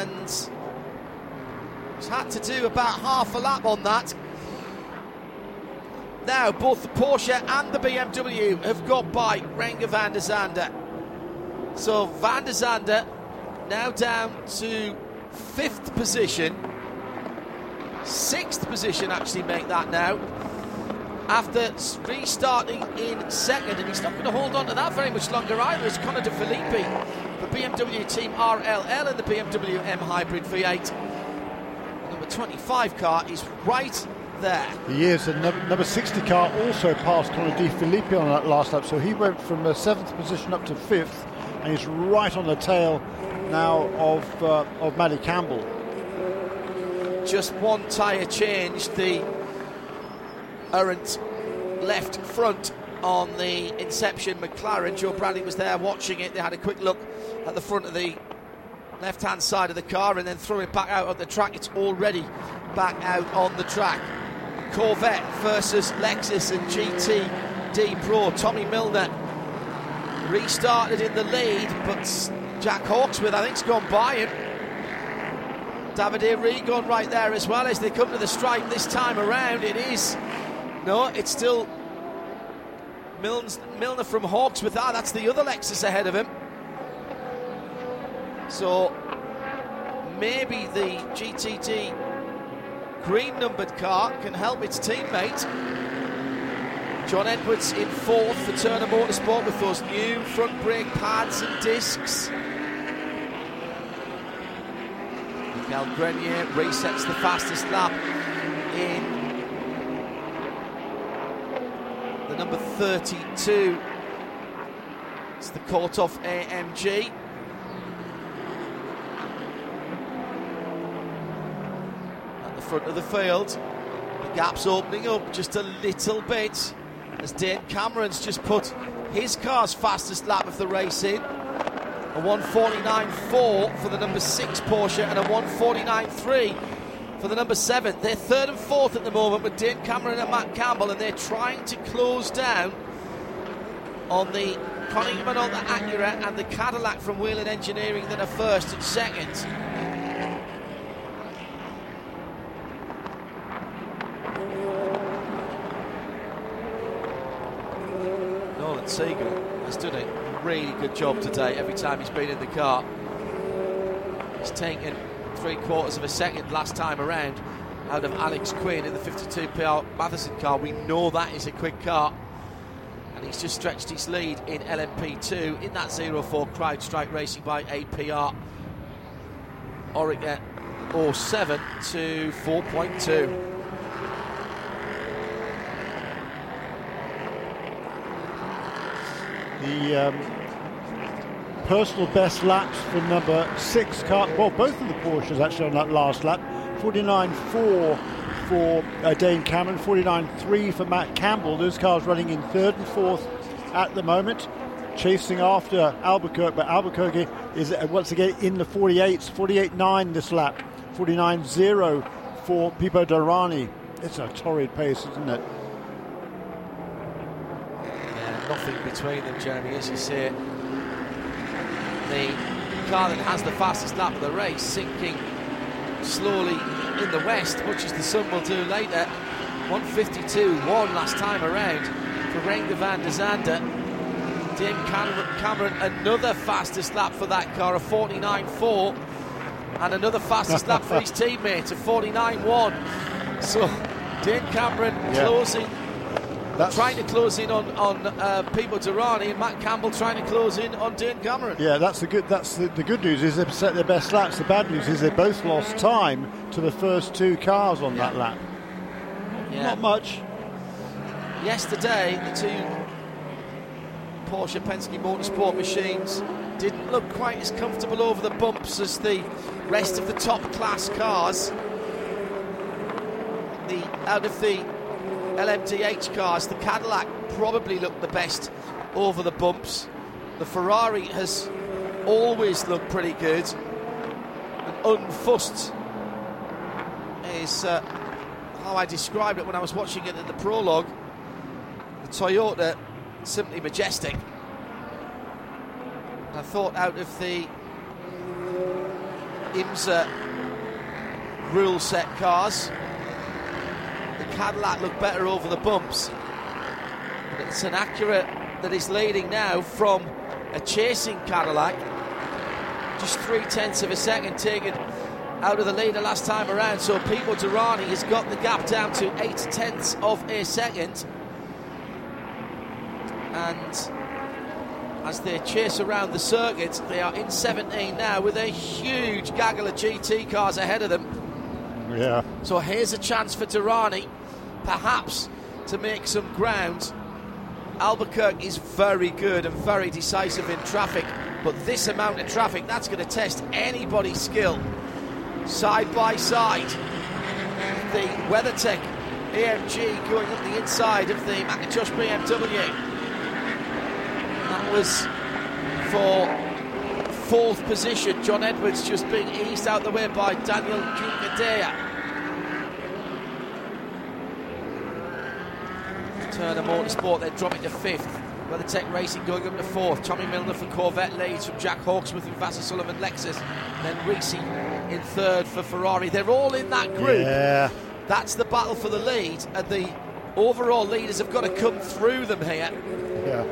and had to do about half a lap on that. Now both the Porsche and the BMW have got by Renger van der Zande. So van der Zande now down to 5th position, 6th position actually make that now, after restarting in 2nd, and he's not going to hold on to that very much longer either. It's Conor De Filippi, the BMW team RLL and the BMW M Hybrid V8, number 25 car is right there. He is, and number 60 car also passed Conor De Filippi on that last lap, so he went from 7th position up to 5th, and he's right on the tail now of Matty Campbell. Just one tyre change, the errant left front on the Inception McLaren. Joe Bradley was there watching it. They had a quick look at the front of the left hand side of the car and then threw it back out on the track. It's already back out on the track. Corvette versus Lexus and GTD Pro. Tommy Milner restarted in the lead, but Jack Hawksworth, I think, has gone by him. Davide Rigon right there as well as they come to the stripe this time around. It is, no, it's still Milner from Hawksworth. Ah, that's the other Lexus ahead of him. So maybe the GTD green numbered car can help its teammate. John Edwards in 4th for Turner Motorsport with those new front brake pads and discs. Miguel Grenier resets the fastest lap in the number 32. It's the Kortov AMG. At the front of the field, the gap's opening up just a little bit as Dane Cameron's just put his car's fastest lap of the race in. A 1:49.4 for the number 6 Porsche and a 1:49.3 for the number 7. They're 3rd and 4th at the moment with Dane Cameron and Matt Campbell, and they're trying to close down on the Konica Minolta Acura and the Cadillac from Whelen Engineering that are 1st and 2nd. Nolan Siegel has done a really good job today. Every time he's been in the car, he's taken 0.75 seconds last time around out of Alex Quinn in the 52 PR Matheson car. We know that is a quick car, and he's just stretched his lead in LMP2 in that 04 CrowdStrike Racing by APR Orica 07 to 4.2. The personal best laps for number 6 car, well, both of the Porsches actually on that last lap. 49.4 for Dane Cameron, 49.3 for Matt Campbell. Those cars running in 3rd and 4th at the moment, chasing after Albuquerque, but Albuquerque is once again in the 48s. 48.9 this lap, 49.0 for Pipo Derani. It's a torrid pace, isn't it? Nothing between them, Jeremy, as you say. The car that has the fastest lap of the race sinking slowly in the west, much as the sun will do later. 1:52.1 last time around for Renger van der Zande. Dane Cameron, another fastest lap for that car, a 49.4, and another fastest lap for his teammate, a 49.1. So Dane Cameron closing. That's trying to close in on Pipo Derani, and Matt Campbell trying to close in on Dane Cameron. Yeah, that's the good. That's the good news is they've set their best laps. The bad news is they both lost time to the first two cars on that lap. Not much. Yesterday, the two Porsche Penske Motorsport machines didn't look quite as comfortable over the bumps as the rest of the top class cars. Out of the LMDH cars, the Cadillac probably looked the best over the bumps. The Ferrari has always looked pretty good and unfussed is how I described it when I was watching it in the prologue. The Toyota, simply majestic. And I thought out of the IMSA rule set cars, the Cadillac looked better over the bumps. But it's an Acura that is leading now from a chasing Cadillac, just 0.3 of a second taken out of the leader last time around. So Pipo Derani has got the gap down to 0.8 of a second. And as they chase around the circuit, they are in 17 now with a huge gaggle of GT cars ahead of them. Yeah. So here's a chance for Derani, perhaps, to make some ground. Albuquerque is very good and very decisive in traffic, but this amount of traffic, that's going to test anybody's skill. Side by side, the WeatherTech AMG going up the inside of the Macintosh BMW. That was for fourth position. John Edwards just being eased out the way by Daniel Juncadella. Turner Motorsport then dropping to fifth. WeatherTech Racing going up to fourth. Tommy Milner for Corvette leads from Jack Hawksworth and Vassar Sullivan Lexus. Then Ricci in third for Ferrari. They're all in that group. Yeah. That's the battle for the lead, and the overall leaders have got to come through them here. Yeah,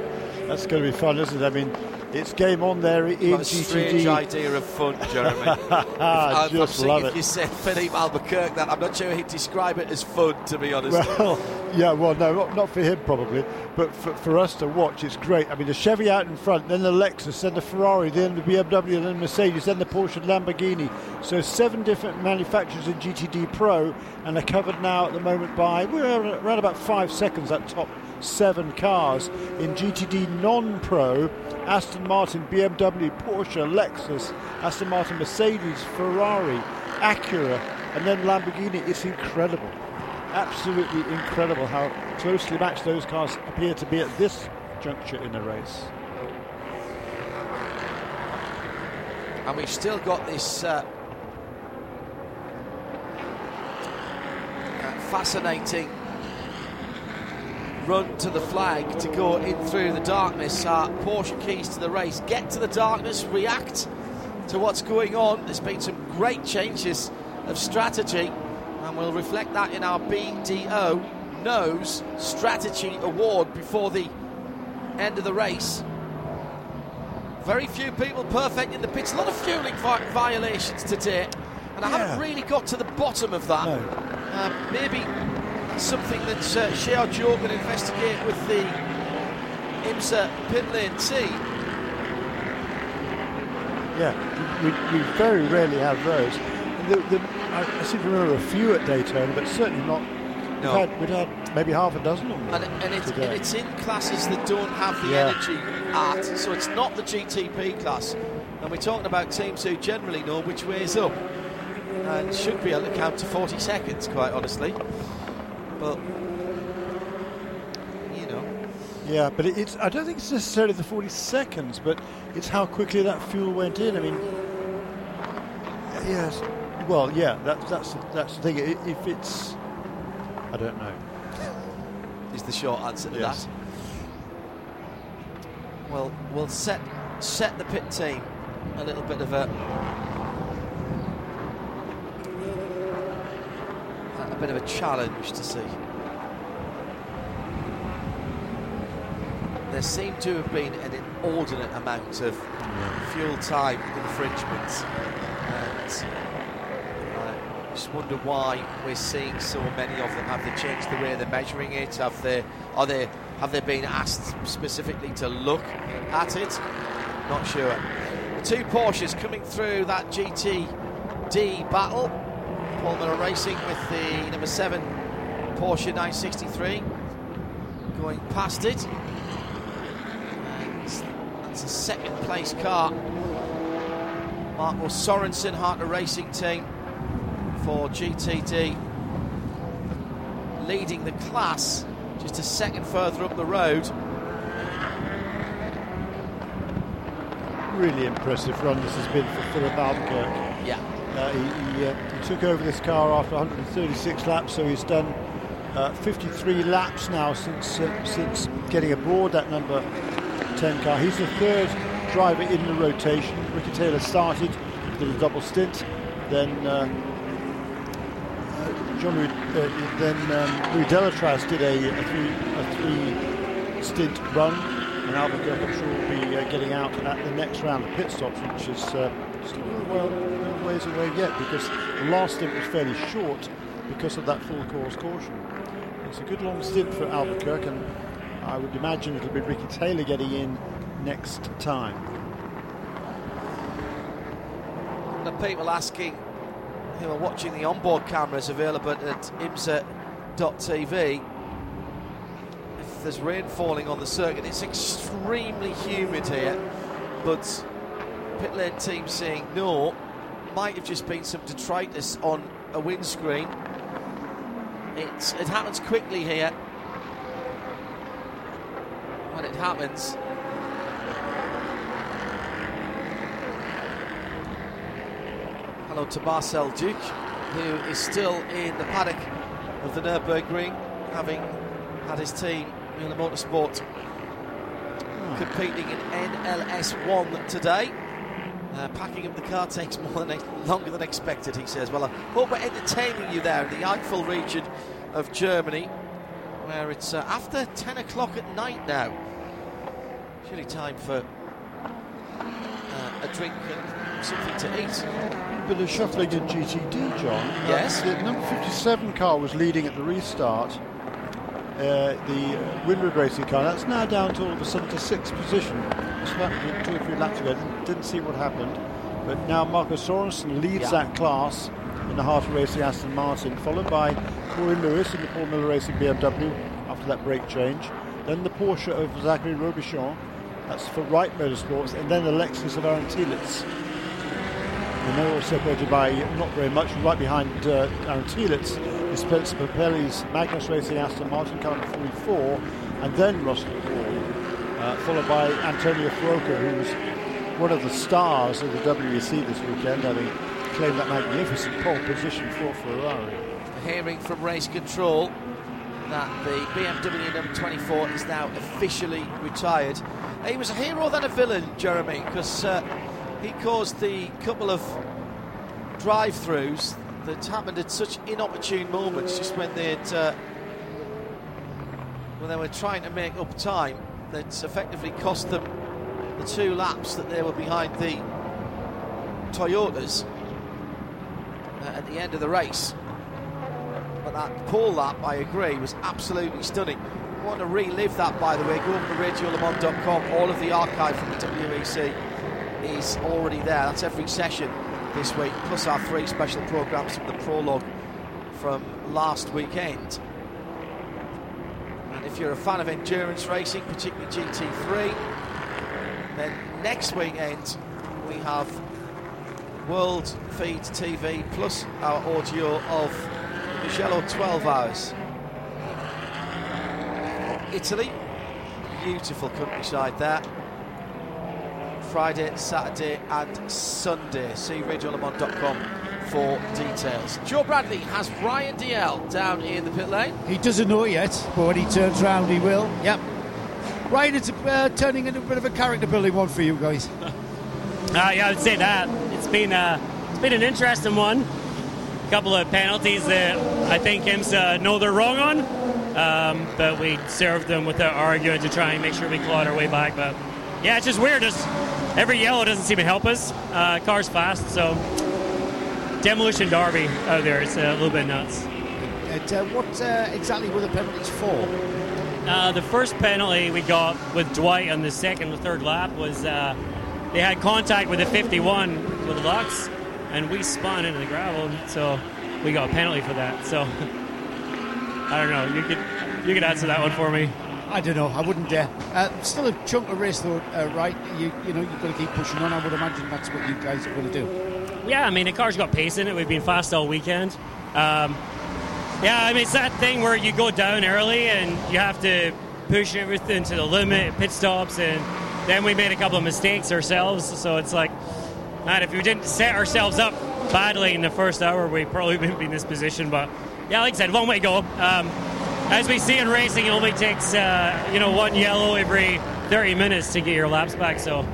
that's going to be fun, isn't it? I mean, it's game on there in GTD. What a strange idea of fun, Jeremy. I just love it. If you said Philippe Albuquerque that, I'm not sure he'd describe it as fun, to be honest. Well, yeah, well, no, not for him probably, but for us to watch, it's great. I mean, the Chevy out in front, then the Lexus, then the Ferrari, then the BMW, and then Mercedes, then the Porsche, Lamborghini. So 7 different manufacturers in GTD Pro, and they're covered now at the moment by, we're around about 5 seconds at top. 7 cars in GTD non-pro: Aston Martin, BMW, Porsche, Lexus, Aston Martin, Mercedes, Ferrari, Acura, and then Lamborghini. It's incredible, absolutely incredible how closely matched those cars appear to be at this juncture in the race. And we've still got this fascinating run to the flag to go in through the darkness. Porsche keys to the race: get to the darkness, react to what's going on. There's been some great changes of strategy, and we'll reflect that in our BDO Nose Strategy Award before the end of the race. Very few people perfect in the pits. A lot of fueling violations today, and I haven't really got to the bottom of that. No. Maybe something that Shea Adam can investigate with the IMSA pit lane team. Yeah, we very rarely have those. I seem to remember a few at Daytona, but certainly not. No. We've had maybe half a dozen of them. And it's in classes that don't have the energy at, so it's not the GTP class. And we're talking about teams who generally know which way is up and should be able to count to 40 seconds, quite honestly. Well, you know. Yeah, but it's, I don't think it's necessarily the 40 seconds, but it's how quickly that fuel went in. I mean, yes. Well, yeah, that's the thing. If it's, I don't know, is the short answer to that. Well, we'll set the pit team a little bit of a challenge to see. There seemed to have been an inordinate amount of fuel time infringements, and I just wonder why we're seeing so many of them. Have they changed the way they're measuring it? Have they been asked specifically to look at it? Not sure. The two Porsches coming through that GTD battle. Paul Miller Racing with the number 7 Porsche 963 going past it, and second place car. Mark Sorensen, Hartner Racing Team for GTD, leading the class just a second further up the road. Really impressive run this has been for Philippe Albuquerque. Yeah. He took over this car after 136 laps, so he's done 53 laps now since getting aboard that number 10 car. He's the third driver in the rotation. Ricky Taylor started, did a double stint, then Louis Delatraz did a three stint run. And Albuquerque, I'm sure, will be getting out at the next round of pit stops, which is just a little ways away yet, because the last stint was fairly short because of that full course caution. It's a good long stint for Albuquerque, and I would imagine it'll be Ricky Taylor getting in next time. The people asking who are watching the onboard cameras available at imsa.tv. There's rain falling on the circuit. It's extremely humid here, but pit lane team saying no, might have just been some detritus on a windscreen. It happens quickly here. When it happens, hello to Marcel Duke, who is still in the paddock of the Nürburgring, having had his team Miller Motorsport competing in NLS1 today. Packing up the car takes longer than expected, he says. Well, I hope we're entertaining you there in the Eiffel region of Germany, where it's after 10 o'clock at night now. It's really time for a drink and something to eat. Bit of shuffling in GTD, John. Yes. The number 57 car was leading at the restart. The Windward Racing car, that's now down to all of a sudden to sixth position. It's about 2 or 3 laps ago, didn't see what happened, but now Marcus Sorensen leads that class in the Harter Racing Aston Martin, followed by Corey Lewis in the Paul Miller Racing BMW after that brake change, then the Porsche of Zachary Robichon, that's for Wright Motorsports, and then the Lexus of Aaron Tielitz. And they're all separated by not very much. Right behind Aaron Tielitz is Spencer Papelli's Magnus Racing Aston Martin, current 44, and then Russell Wall, followed by Antonio Fuoco, who's one of the stars of the WEC this weekend, having claimed that magnificent pole position for Ferrari. Hearing from race control that the BMW number 24 is now officially retired. He was a hero, then a villain, Jeremy, because he caused the couple of drive-throughs that happened at such inopportune moments, just when they were trying to make up time, that effectively cost them the 2 laps that they were behind the Toyotas at the end of the race. But that pole lap, I agree, was absolutely stunning. If you want to relive that, by the way, go up to RadioLeMond.com. All of the archive from the WEC is already there. That's every session this week, plus our 3 special programmes from the prologue from last weekend. And if you're a fan of endurance racing, particularly GT3, then next weekend we have World Feed TV plus our audio of the Mugello 12 Hours. Italy, beautiful countryside there. Friday, Saturday and Sunday. See RadioLeMond.com for details. Joe Bradley has Ryan DL down in the pit lane. He doesn't know yet, but when he turns round he will. Yep. Ryan, it's turning into a bit of a character building one for you guys. Yeah, I would say that. It's been an interesting one. A couple of penalties that I think IMSA know they're wrong on, but we served them without arguing to try and make sure we clawed our way back. But yeah, it's just weird. Just every yellow doesn't seem to help us. Car's fast, so demolition derby out there. It's a little bit nuts. What exactly were the penalties for? The first penalty we got with Dwight on the second or third lap was they had contact with the 51 with Lux, and we spun into the gravel, so we got a penalty for that. So I don't know. You could answer that one for me. I don't know. I wouldn't dare. Still a chunk of race, though, right? You know, you've got to keep pushing on. I would imagine that's what you guys are going to do. Yeah, I mean, the car's got pace in it. We've been fast all weekend. Yeah, I mean, it's that thing where you go down early and you have to push everything to the limit, pit stops, and then we made a couple of mistakes ourselves. So it's like, man, if we didn't set ourselves up badly in the first hour, we probably wouldn't be in this position. But, yeah, like I said, one way to go. As we see in racing, it only takes, one yellow every 30 minutes to get your laps back. So,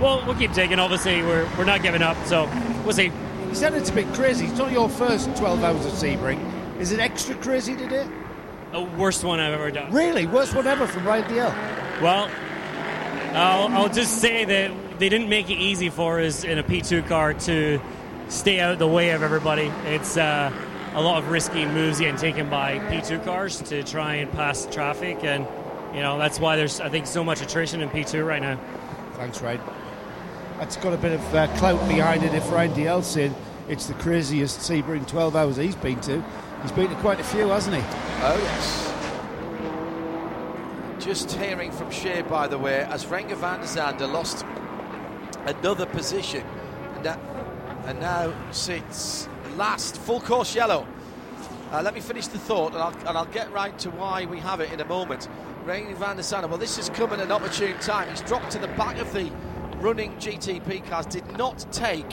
we'll keep digging. Obviously, we're not giving up. So, we'll see. You said it's a bit crazy. It's not your first 12 hours at Sebring. Is it extra crazy today? The worst one I've ever done. Really? Worst one ever from Riley? Well, I'll just say that they didn't make it easy for us in a P2 car to stay out the way of everybody. It's... a lot of risky moves getting taken by P2 cars to try and pass traffic, and that's why there's, I think, so much attrition in P2 right now. Thanks, Ryan. That's got a bit of clout behind it. If Ryan DL said it's the craziest Sebring 12 hours he's been to, he's been to quite a few, hasn't he? Oh, yes. Just hearing from Shea, by the way, as Renger van der Zande lost another position and now sits... last, full course yellow. Let me finish the thought, and I'll get right to why we have it in a moment. Renger van der Zande, well, this has come at an opportune time. He's dropped to the back of the running GTP cars, did not take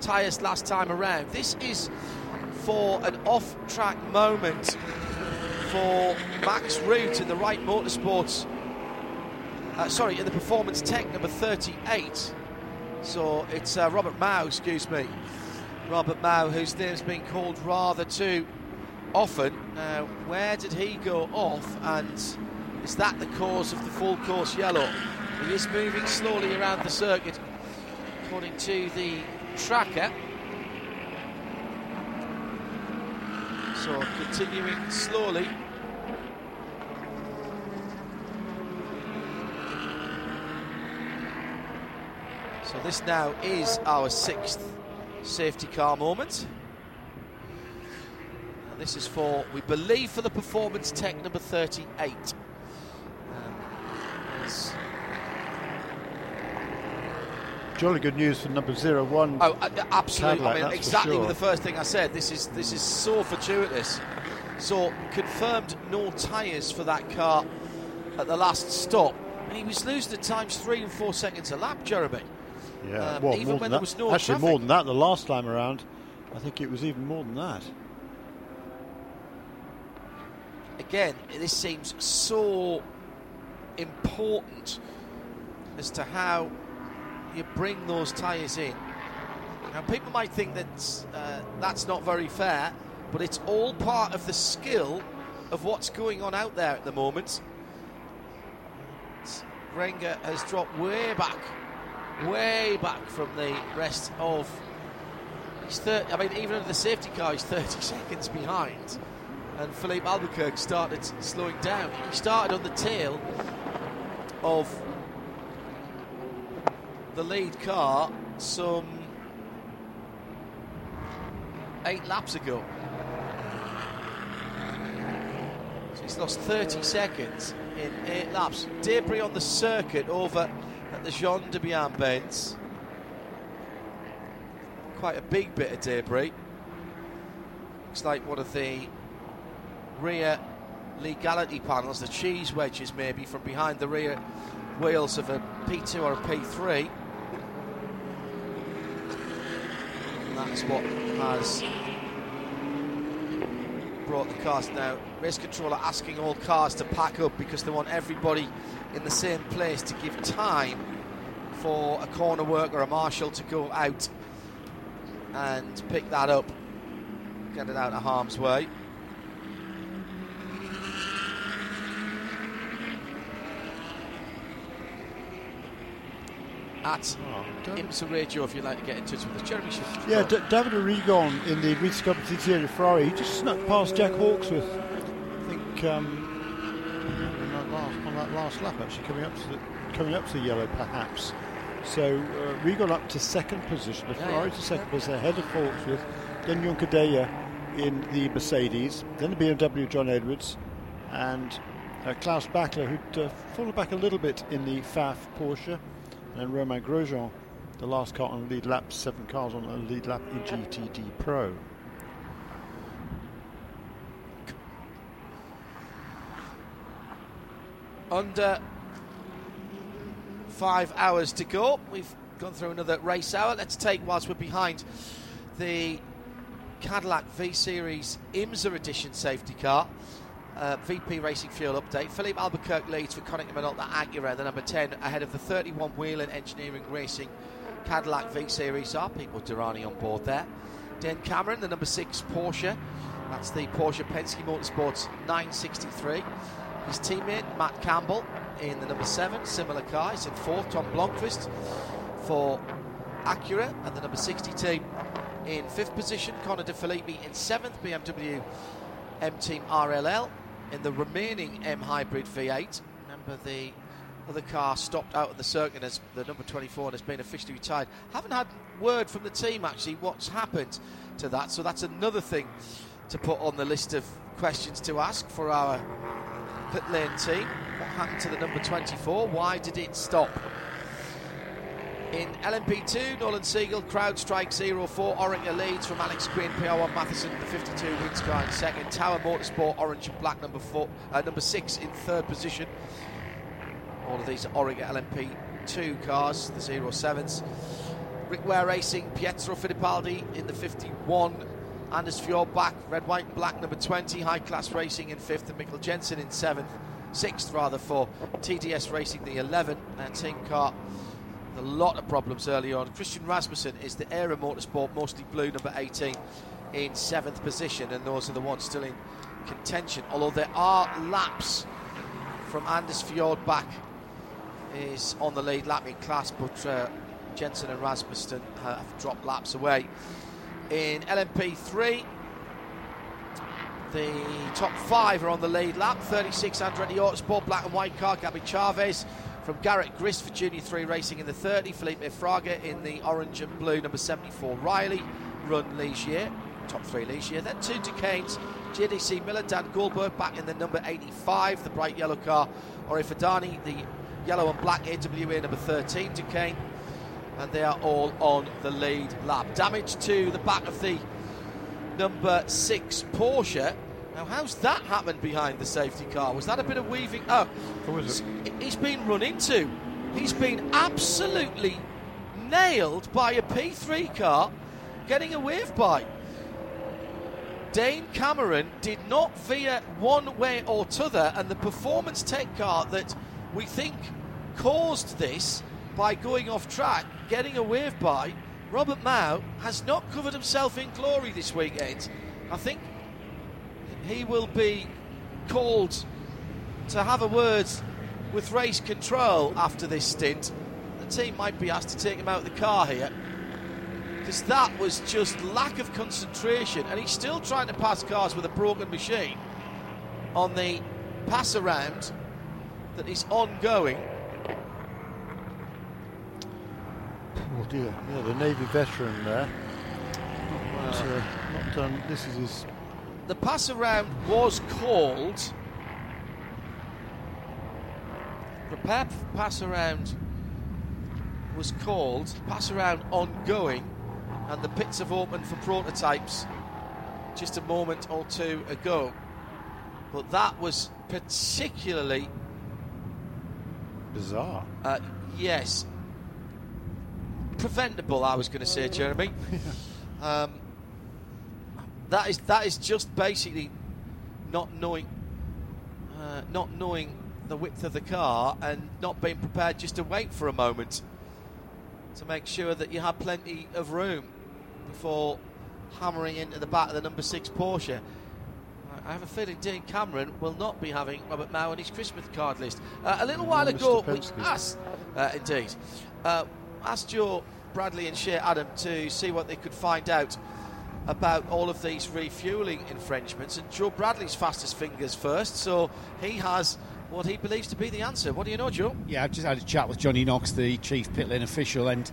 tyres last time around. This is for an off-track moment for Max Root in the Wright Motorsports, in the Performance Tech number 38. So it's Robert Mao, Robert Mao, whose name's been called rather too often. Where did he go off, and is that the cause of the full course yellow? He is moving slowly around the circuit according to the tracker, so continuing slowly. So this now is our sixth safety car moment, and this is for, we believe, for the Performance Tech number 38. Jolly good news for number 01. Oh, absolutely. Cadillac, I mean, exactly, sure. With the first thing I said, this is so fortuitous. So confirmed no tyres for that car at the last stop, and he was losing at times 3 and 4 seconds a lap, Jeremy. Yeah, even when there was no traffic. Actually, more than that, the last time around, I think it was even more than that. Again, this seems so important as to how you bring those tyres in. Now, people might think that that's not very fair, but it's all part of the skill of what's going on out there at the moment. Renger has dropped way back from the rest of his even under the safety car, he's 30 seconds behind, and Philippe Albuquerque started slowing down. He started on the tail of the lead car some 8 laps ago, so he's lost 30 seconds in 8 laps. Debris on the circuit over at the Jean de Bien bends. Quite a big bit of debris. Looks like one of the rear legality panels, the cheese wedges maybe, from behind the rear wheels of a P2 or a P3. And that's what has brought the cars now. Race controller asking all cars to pack up because they want everybody in the same place to give time for a corner work or a marshal to go out and pick that up, get it out of harm's way. At IMSA Radio, if you'd like to get in touch with us. Jeremy Schiff. Yeah, Davide Rigon in the rediscovered TT Ferrari, he just snuck past Jack Hawksworth, I think, last lap, actually, coming up to the yellow, perhaps. So we got up to second position, the Ferrari to second position, ahead of Hawksworth, then Juncadella in the Mercedes, then the BMW John Edwards, and Klaus Backler, who'd fallen back a little bit in the FAF Porsche, and Romain Grosjean, the last car on lead lap, 7 cars on a lead lap in GTD Pro. Under 5 hours to go. We've gone through another race hour. Let's take, whilst we're behind, the Cadillac V-Series IMSA Edition safety car. VP Racing Fuel update. Philippe Albuquerque leads for Konica Minolta Acura, the number 10, ahead of the 31 Whelen Engineering Racing Cadillac V-Series R. Pipo Derani on board there. Dane Cameron, the number 6 Porsche. That's the Porsche Penske Motorsports 963. His teammate Matt Campbell in the number 7, similar car. He's in 4th. Tom Blomqvist for Acura and the number 62 in 5th position. Conor De Filippi in 7th. BMW M Team RLL in the remaining M Hybrid V8. Remember, the other car stopped out of the circuit as the number 24 and has been officially retired. Haven't had word from the team actually what's happened to that, so that's another thing to put on the list of questions to ask for our pit lane team. What happened to the number 24? Why did it stop? In LMP2, Nolan Siegel, CrowdStrike 04, Orica leads from Alex Quinn, PR1 Matheson, the 52, Windscar in second, Tower Motorsport, orange and black, number 6 in third position. All of these are Orica LMP2 cars, the 07s. Rick Ware Racing, Pietro Fittipaldi in the 51, Anders Fjordback, red, white and black, number 20, High Class Racing in 5th, and Mikkel Jensen in 7th, 6th rather for TDS Racing, the 11, their team car. A lot of problems early on. Christian Rasmussen is the Aero Motorsport, mostly blue, number 18, in 7th position, and those are the ones still in contention, although there are laps from Anders Fjordback is on the lead lap in class, but Jensen and Rasmussen have dropped laps away. In LMP3, the top 5 are on the lead lap. 36, Andretti Autosport, black and white car, Gabby Chavez. From Garrett Grist for Junior 3 Racing in the 30, Philippe Fraga in the orange and blue, number 74, Riley, run Ligier, top 3 Ligier. Then 2 Duquesnes, JDC Miller, Dan Goldberg back in the number 85, the bright yellow car, Ori Fadani, the yellow and black AWA, number 13, Duquesnes, and they are all on the lead lap. Damage to the back of the number 6 Porsche. Now, how's that happened behind the safety car? Was that a bit of weaving? Oh, he's been run into. He's been absolutely nailed by a P3 car getting a wave by. Dane Cameron did not veer one way or t'other, and the Performance Tech car that we think caused this by going off track, getting a wave by, Robert Mao has not covered himself in glory this weekend. I think he will be called to have a word with race control after this stint. The team might be asked to take him out of the car here, because that was just lack of concentration, and he's still trying to pass cars with a broken machine on the pass around that is ongoing. Oh dear, yeah, the Navy veteran there. Not done. This is his. The pass around was called. Prepare pass around was called. Pass around ongoing, and the pits have opened for prototypes just a moment or two ago. But that was particularly bizarre. Yes, preventable. I was going to say, Jeremy. Yeah. That is just basically not knowing the width of the car and not being prepared just to wait for a moment to make sure that you have plenty of room before hammering into the back of the number 6 Porsche. I have a feeling Dane Cameron will not be having Robert Mao on his Christmas card list. A little while ago, Penske. We asked, asked Joe Bradley and Shea Adam to see what they could find out about all of these refueling infringements, and Joe Bradley's fastest fingers first, so he has what he believes to be the answer. What do you know, Joe? Yeah, I've just had a chat with Johnny Knox, the chief pit lane official, and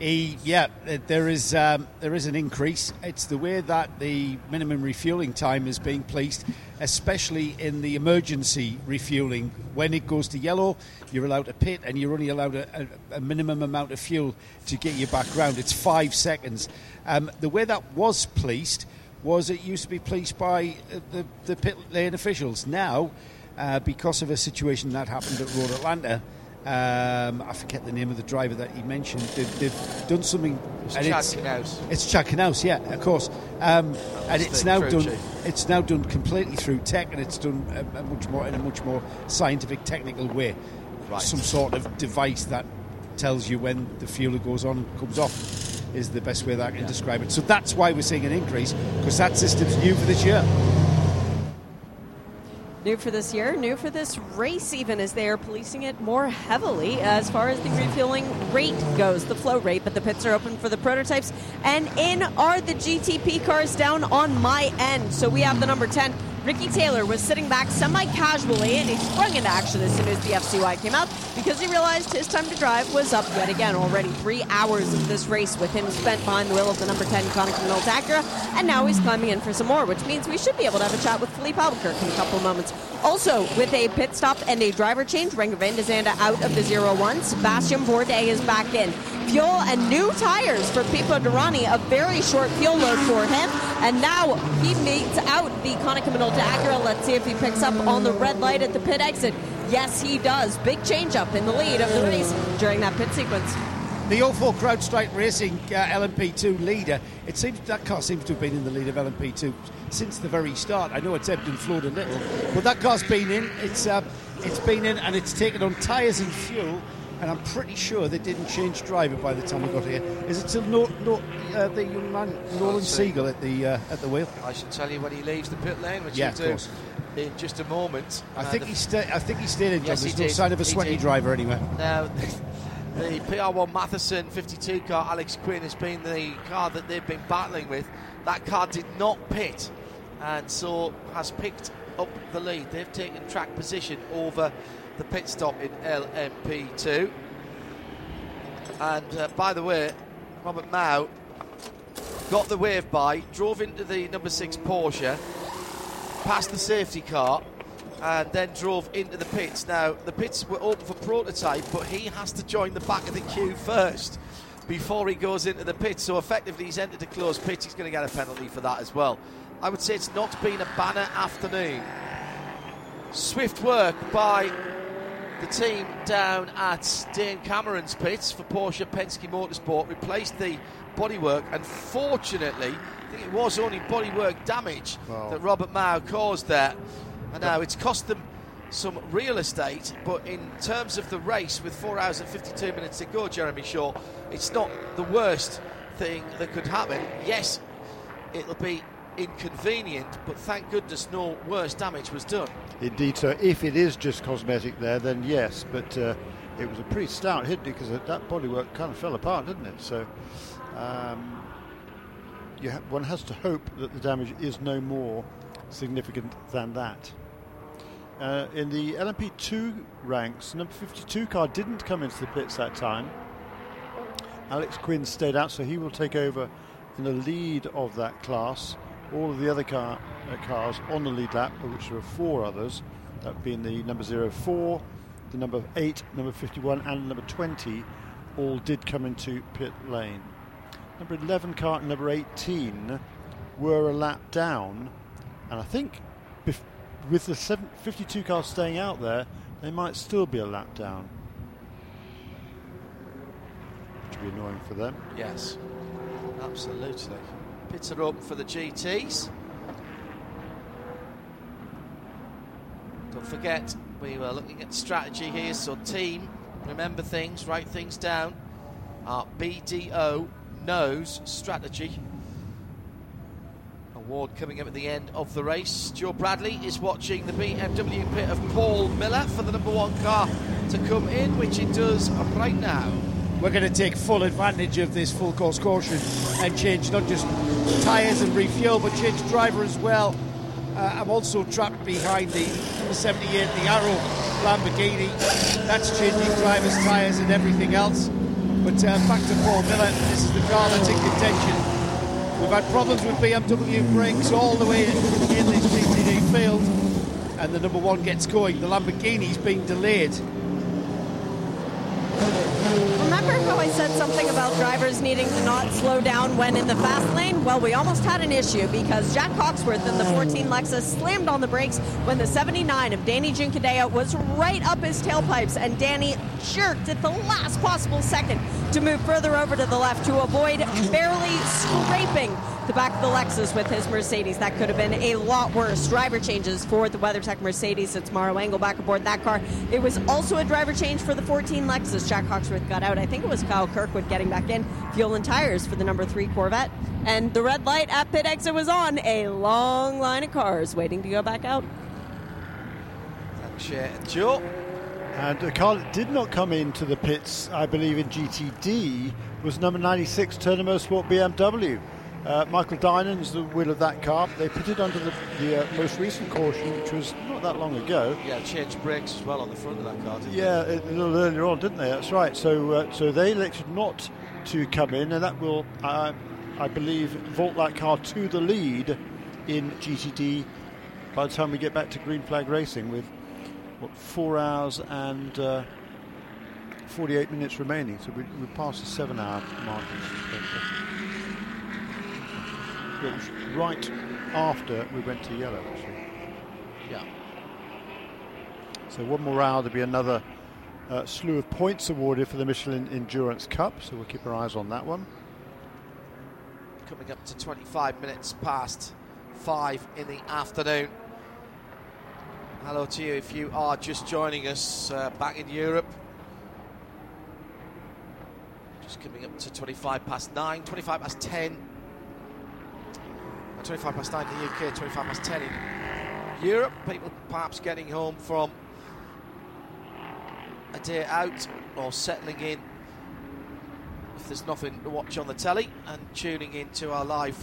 There is an increase. It's the way that the minimum refueling time is being placed, especially in the emergency refueling. When it goes to yellow, you're allowed to pit, and you're only allowed a minimum amount of fuel to get you back round. It's 5 seconds. The way that was placed was it used to be placed by the pit lane officials. Now, because of a situation that happened at Road Atlanta, I forget the name of the driver that he mentioned. They've done something. It's Chad Knaus, yeah, of course. And it's now done. It's now done completely through tech, and it's done in a much more scientific, technical way. Right. Some sort of device that tells you when the fuel goes on and comes off is the best way that I can describe it. So that's why we're seeing an increase, because that system's new for this year. New for this year, new for this race even, as they are policing it more heavily as far as the refueling rate goes, the flow rate, but the pits are open for the prototypes. And in are the GTP cars down on my end. So we have the number 10. Ricky Taylor was sitting back semi-casually, and he sprung into action as soon as the FCY came out because he realized his time to drive was up yet again. Already 3 hours of this race with him spent behind the wheel of the number 10 Konica Minolta Acura, and now he's climbing in for some more, which means we should be able to have a chat with Philippe Albuquerque in a couple of moments. Also, with a pit stop and a driver change, Renger van der Zande out of the 0-1. Sebastian Bourdais is back in. Fuel and new tires for Pipo Derani, a very short fuel load for him. And now he meets out the Konica Minolta Acura. Let's see if he picks up on the red light at the pit exit. Yes, he does. Big change up in the lead of the race during that pit sequence. The 04 CrowdStrike Racing LMP2 leader, that car seems to have been in the lead of LMP2 since the very start. I know it's ebbed and flowed a little, but that car's been in. It's been in, and it's taken on tyres and fuel, and I'm pretty sure they didn't change driver by the time we got here. Is it still the young man Nolan Siegel at the wheel? I should tell you when he leaves the pit lane, which you do. Of course. In just a moment. I think he stayed in. Yes, there's no sign of a sweaty driver anywhere. No. The PR1 Matheson 52 car, Alex Quinn, has been the car that they've been battling with. That car did not pit, and so has picked up the lead. They've taken track position over the pit stop in LMP2. And by the way, Robert Mao got the wave by, drove into the number 6 Porsche, passed the safety car, and then drove into the pits. Now, the pits were open for prototype, but he has to join the back of the queue first before he goes into the pits. So effectively, he's entered a closed pit. He's going to get a penalty for that as well. I would say it's not been a banner afternoon. Swift work by the team down at Dane Cameron's pits for Porsche Penske Motorsport. Replaced the bodywork, and fortunately, I think it was only bodywork damage that Robert Mao caused there. I know it's cost them some real estate, but in terms of the race, with 4 hours and 52 minutes to go, Jeremy Shaw, it's not the worst thing that could happen. Yes, it'll be inconvenient, but thank goodness no worse damage was done. Indeed, so if it is just cosmetic there, then yes, but it was a pretty stout hit because that bodywork kind of fell apart, didn't it? So one has to hope that the damage is no more significant than that. In the LMP2 ranks, number 52 car didn't come into the pits that time. Alex Quinn stayed out, so he will take over in the lead of that class. All of the other cars on the lead lap, which were 4 others, that being the number 04, the number 8, number 51 and number 20, all did come into pit lane. Number 11 car and number 18 were a lap down, and I think with the 52 cars staying out there, they might still be a lap down, which would be annoying for them. Yes, absolutely. Pits are open for the GTs. Don't forget, we were looking at strategy here, so team, remember things, write things down. Our BDO knows strategy. Award coming up at the end of the race. Joe Bradley is watching the BMW pit of Paul Miller for the number 1 car to come in, which it does right now. We're going to take full advantage of this full course caution and change not just tyres and refuel, but change driver as well. I'm also trapped behind the 78, the Arrow Lamborghini. That's changing driver's tyres and everything else. but back to Paul Miller. This is the car that's in contention. We've had problems with BMW brakes all the way in this GTD field, and the number one gets going. The Lamborghini's being delayed. Remember how I said something about drivers needing to not slow down when in the fast lane? Well, we almost had an issue because Jack Hawksworth in the 14 Lexus slammed on the brakes when the 79 of Danny Juncadella was right up his tailpipes, and Danny jerked at the last possible second to move further over to the left to avoid barely scraping the back of the Lexus with his Mercedes. That could have been a lot worse. Driver changes for the WeatherTech Mercedes. It's Mauro Engel back aboard that car. It was also a driver change for the 14 Lexus. Jack Hawksworth got out. I think it was Kyle Kirkwood getting back in. Fuel and tires for the number 3 Corvette. And the red light at pit exit was on. A long line of cars waiting to go back out. Thanks, Joe. And a car that did not come into the pits, I believe, in GTD was number 96 Turner Motorsport BMW. Michael Dinan's the wheel of that car. They pitted under the most recent caution, which was not that long ago. Yeah, changed brakes as well on the front of that car, didn't they? Yeah, a little earlier on, didn't they? That's right. So they elected not to come in, and that will, I believe, vault that car to the lead in GTD by the time we get back to Green Flag Racing with, what, 4 hours and 48 minutes remaining. So we passed the 7-hour mark. It was right after we went to yellow, actually. Yeah. So one more hour, there'll be another slew of points awarded for the Michelin Endurance Cup, so we'll keep our eyes on that one. Coming up to 25 minutes past 5 in the afternoon. Hello to you if you are just joining us back in Europe. Just coming up to 25 past 9, 25 past 10. 25 past 9 in the UK, 25 past 10 in Europe. People perhaps getting home from a day out or settling in if there's nothing to watch on the telly and tuning into our live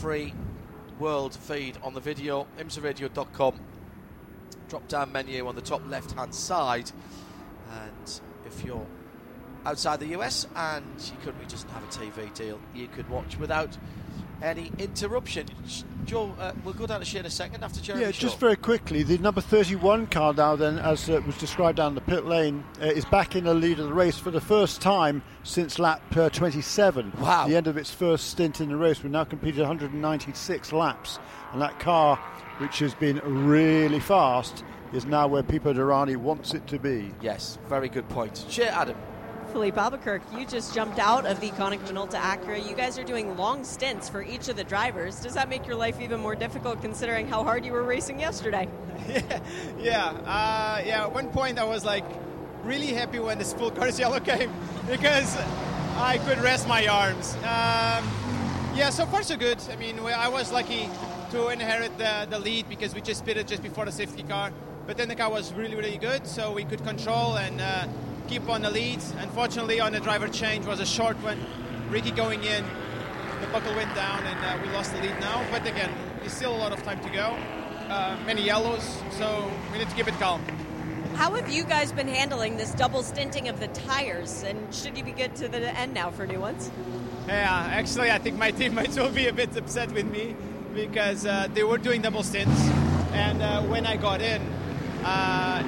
free world feed on the video, imsaradio.com. Drop down menu on the top left hand side. And if you're outside the US and you currently doesn't have a TV deal, you could watch without any interruption. Joe, we'll go down to Shea in a second after Jeremy. Yeah, Shaw. Just very quickly, the number 31 car now then, as was described down the pit lane, is back in the lead of the race for the first time since lap 27. Wow. The end of its first stint in the race. We've now completed 196 laps, and that car, which has been really fast, is now where Pipo Derani wants it to be. Yes, very good point. Shea Adam. Philippe Albuquerque, you just jumped out of the Konica Minolta Acura. You guys are doing long stints for each of the drivers. Does that make your life even more difficult considering how hard you were racing yesterday? Yeah. At one point I was like really happy when the full cars yellow came because I could rest my arms. So far so good. I mean, I was lucky to inherit the lead because we just pitted just before the safety car. But then the car was really, really good, so we could control and keep on the lead. Unfortunately, on the driver change was a short one. Ricky going in, the buckle went down, and we lost the lead now. But again, there's still a lot of time to go. Many yellows, so we need to keep it calm. How have you guys been handling this double stinting of the tires? And should you be good to the end now for new ones? Yeah, actually, I think my teammates will be a bit upset with me because they were doing double stints. And when I got in,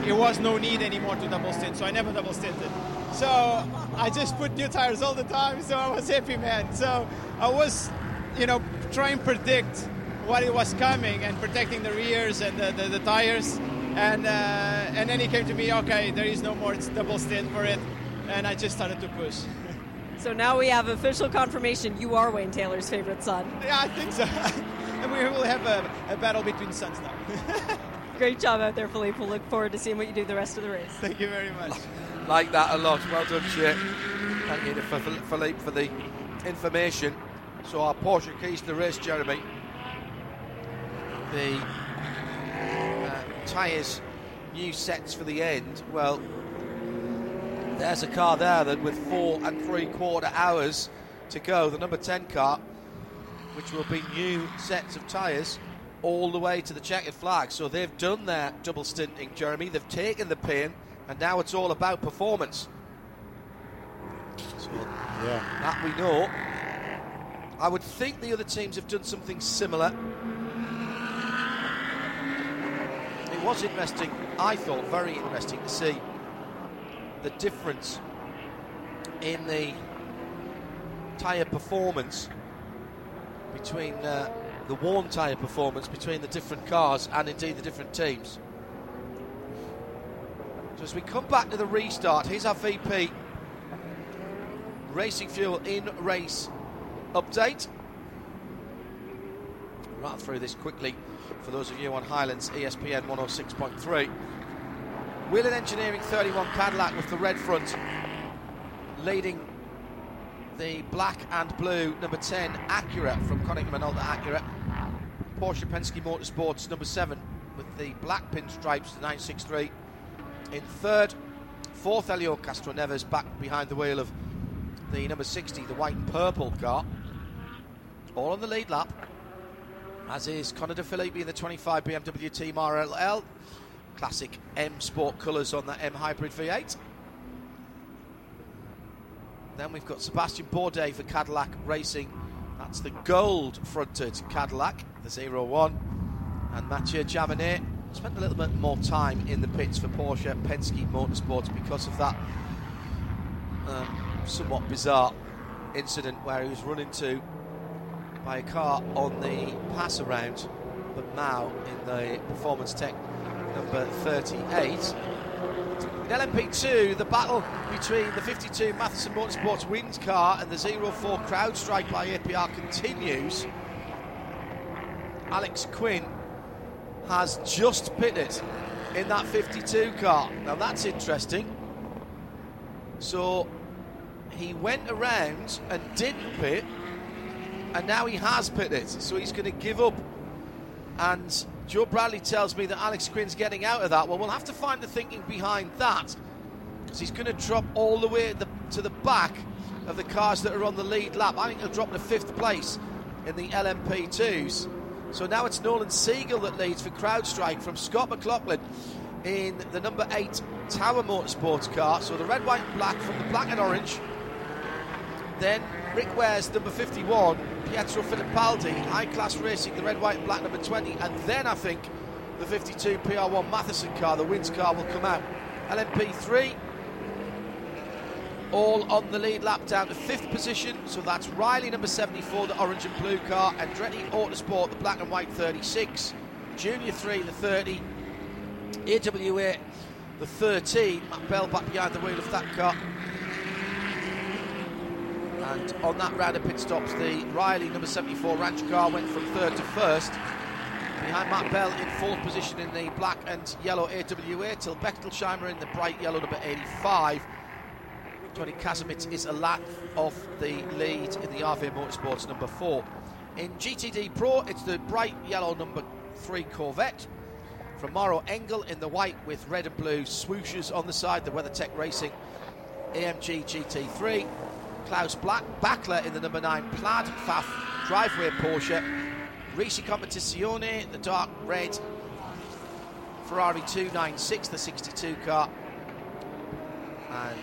it was no need anymore to double stint, so I never double stinted. So I just put new tires all the time, so I was happy, man. So I was, trying to predict what it was coming and protecting the rears and the tires. And then he came to me, okay, there is no more double stint for it, and I just started to push. So now we have official confirmation you are Wayne Taylor's favorite son. Yeah, I think so. And we will have a battle between sons now. Great job out there, Philippe. We'll look forward to seeing what you do the rest of the race. Thank you very much. Like that a lot. Well done, Shea. Thank you to Philippe for the information. So our Porsche keys to the race, Jeremy. The tyres, new sets for the end. Well, there's a car there that with 4 3/4 hours to go, the number 10 car, which will be new sets of tyres all the way to the checkered flag. So they've done their double stinting, Jeremy. They've taken the pain, and now it's all about performance. So, yeah, that we know. I would think the other teams have done something similar. It was interesting, I thought, very interesting to see the difference in the tyre performance between the worn tyre performance between the different cars and indeed the different teams. So as we come back to the restart, here's our VP Racing Fuel in race update. Right through this quickly for those of you on Highlands ESPN 106.3. Whelen Engineering 31 Cadillac with the red front leading the black and blue number 10 Acura from Konica Minolta Acura. Porsche Penske Motorsports number 7 with the black pinstripes, the 963 in third. Fourth, Elio Castro Neves back behind the wheel of the number 60, the white and purple car. All on the lead lap, as is Conor De Filippi in the 25 BMW Team RLL. Classic M Sport colours on that M Hybrid V8. Then we've got Sebastian Bourdais for Cadillac Racing. That's the gold-fronted Cadillac, the 01. And Mathieu Jaminet spent a little bit more time in the pits for Porsche Penske Motorsports because of that somewhat bizarre incident where he was run into by a car on the pass-around, but now in the Performance Tech number 38. In LMP2, the battle between the 52 Matheson Motorsports Wind car and the 04 CrowdStrike by APR continues. Alex Quinn has just pitted in that 52 car. Now that's interesting. So he went around and didn't pit, and now he has pitted. So he's going to give up. And Joe Bradley tells me that Alex Quinn's getting out of that. Well, we'll have to find the thinking behind that, because he's going to drop all the way to the back of the cars that are on the lead lap. I think he'll drop to fifth place in the LMP2s. So now it's Nolan Siegel that leads for CrowdStrike from Scott McLaughlin in the number 8 Tower Motorsports car. So the red, white and black from the black and orange. Then Rick Ware's number 51, Pietro Fittipaldi, High Class Racing, the red, white and black number 20, and then I think the 52 PR1 Matheson car, the Wins car, will come out. LMP3, all on the lead lap down to 5th position, so that's Riley number 74, the orange and blue car, Andretti Autosport, the black and white 36, Junior 3, the 30, AWA, the 13, Matt Bell back behind the wheel of that car. And on that round of pit stops, the Riley number 74 Ranch car went from 3rd to 1st. Behind Matt Bell in 4th position in the black and yellow AWA, till Bechtelsheimer in the bright yellow number 85. Tony Kazimitz is a lap off the lead in the RV Motorsports number 4. In GTD Pro, it's the bright yellow number 3 Corvette from Mauro Engel in the white with red and blue swooshes on the side, the WeatherTech Racing AMG GT3. Klaus Backler in the number 9 plaid Pfaff driveway Porsche. Ricci Competizione, the dark red Ferrari 296, the 62 car. And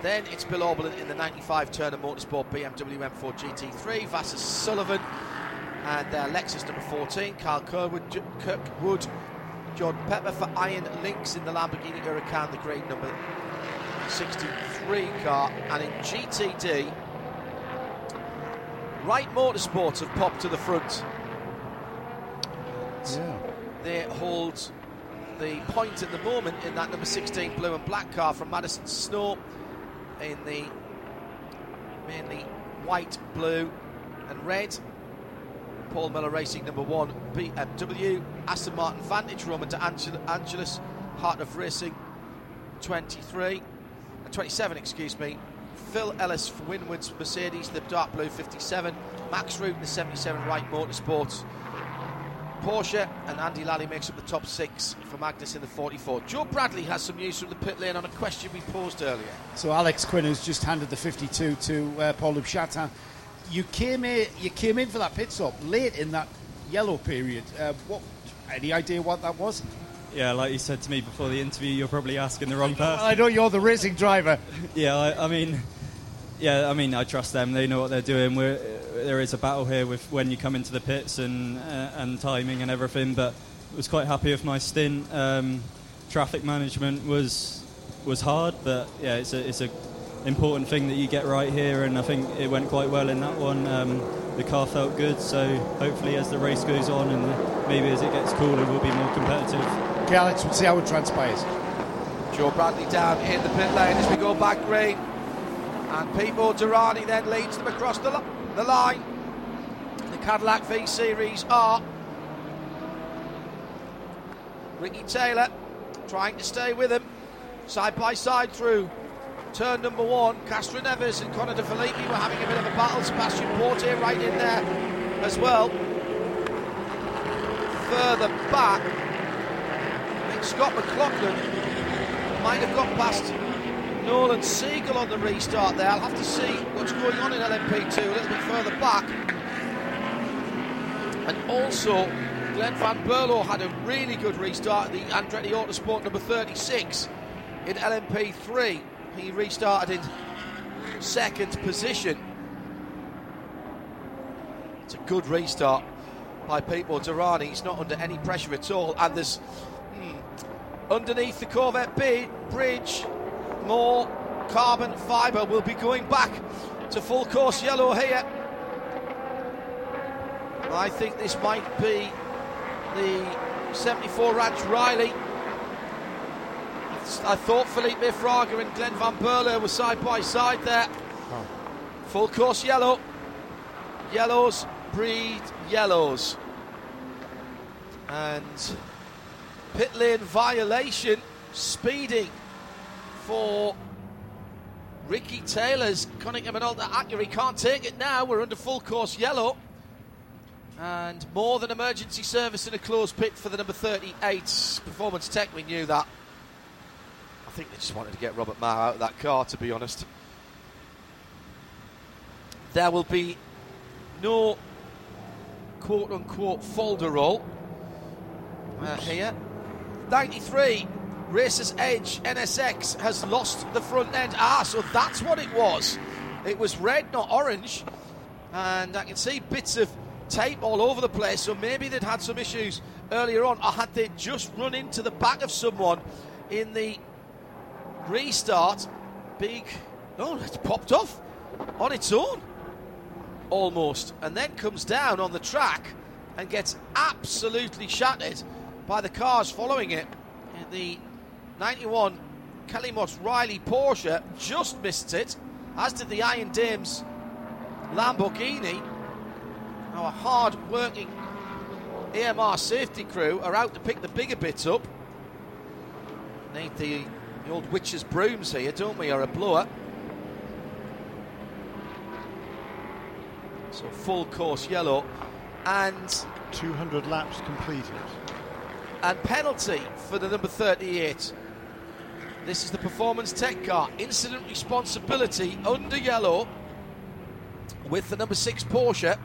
then it's Bill Orbelin in the 95 Turner Motorsport BMW M4 GT3. Vassar Sullivan and Lexus number 14. Carl Kirkwood, John Pepper for Iron Lynx in the Lamborghini Huracan, the green number 63 car. And in GTD, Wright Motorsports have popped to the front. Yeah. They hold the point at the moment in that number 16 blue and black car from Madison Snow in the mainly white, blue and red Paul Miller Racing number 1 BMW, Aston Martin Vantage, Roman De Angelis, Heart of Racing 27, Phil Ellis for Windward's Mercedes, the dark blue 57, Max Root, the 77 Wright Motorsports Porsche, and Andy Lally makes up the top 6 for Magnus in the 44. Joe Bradley has some news from the pit lane on a question we posed earlier. So Alex Quinn has just handed the 52 to Paul Lubchatin. You came in for that pit stop late in that yellow period. Any idea what that was? Yeah, like you said to me before the interview, you're probably asking the wrong person. I know you're the racing driver. Yeah, I mean, yeah, I mean, I trust them. They know what they're doing. There is a battle here with when you come into the pits and timing and everything, but I was quite happy with my stint. Traffic management was hard, but yeah, it's a important thing that you get right here, and I think it went quite well in that one. The car felt good, so hopefully as the race goes on and maybe as it gets cooler, we'll be more competitive. Okay, Alex, we'll see how it transpires. Joe Bradley down in the pit lane as we go back green, and Pipo Derani then leads them across the line. The Cadillac V Series R. Ricky Taylor trying to stay with him, side by side through turn number one. Castro Neves and Conor De Filippi were having a bit of a battle. Sebastian Portier right in there as well. Further back, I think Scott McLaughlin might have got past Nolan Siegel on the restart there. I'll have to see what's going on in LMP2 a little bit further back. And also, Glenn Van Berlo had a really good restart at the Andretti Autosport number 36 in LMP3. He restarted in second position. It's a good restart by Pipo Derani. He's not under any pressure at all. And there's underneath the Corvette bridge, more carbon fibre will be going back to full course yellow here. I think this might be the 74 Ranch Riley. I thought Philippe Fraga and Glenn Van Berlo were side by side there. Oh. Full course yellow. Yellows breed yellows. And pit lane violation, speeding for Ricky Taylor's Konica Minolta Acura. He can't take it now. We're under full course yellow. And more than emergency service in a closed pit for the number 38 Performance Tech. We knew that. I think they just wanted to get Robert Maher out of that car, to be honest. There will be no quote-unquote folder roll here. 93, Racer's Edge NSX has lost the front end. So that's what it was. It was red, not orange. And I can see bits of tape all over the place, so maybe they'd had some issues earlier on, or had they just run into the back of someone in the restart. It's popped off on its own almost, and then comes down on the track and gets absolutely shattered by the cars following it. And the 91 Kellymos Riley Porsche just missed it, as did the Iron Dames Lamborghini. Our hard working AMR safety crew are out to pick the bigger bits up. Need the old witch's brooms here, don't we, or a blower. So full course yellow, and 200 laps completed. And penalty for the number 38. This is the Performance Tech car. Incident responsibility under yellow with the number 6 Porsche.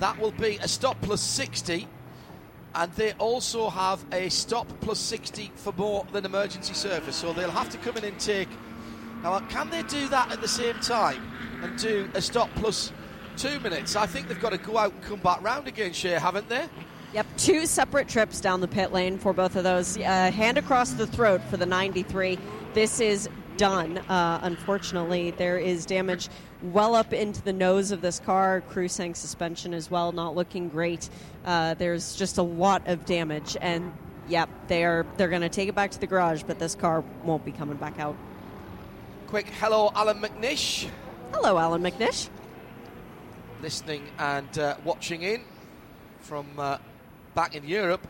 That will be a stop plus 60. And they also have a stop plus 60 for more than emergency service. So they'll have to come in and take... Now, can they do that at the same time and do a stop plus 2 minutes? I think they've got to go out and come back round again, Shea, haven't they? Yep, 2 separate trips down the pit lane for both of those. Hand across the throat for the 93. This is done. Unfortunately, there is damage well up into the nose of this car. Crew sank suspension as well, not looking great. There's just a lot of damage, and yep, they're going to take it back to the garage, but this car won't be coming back out. Quick hello, Alan McNish. Hello, Alan McNish. Listening and watching in from back in Europe.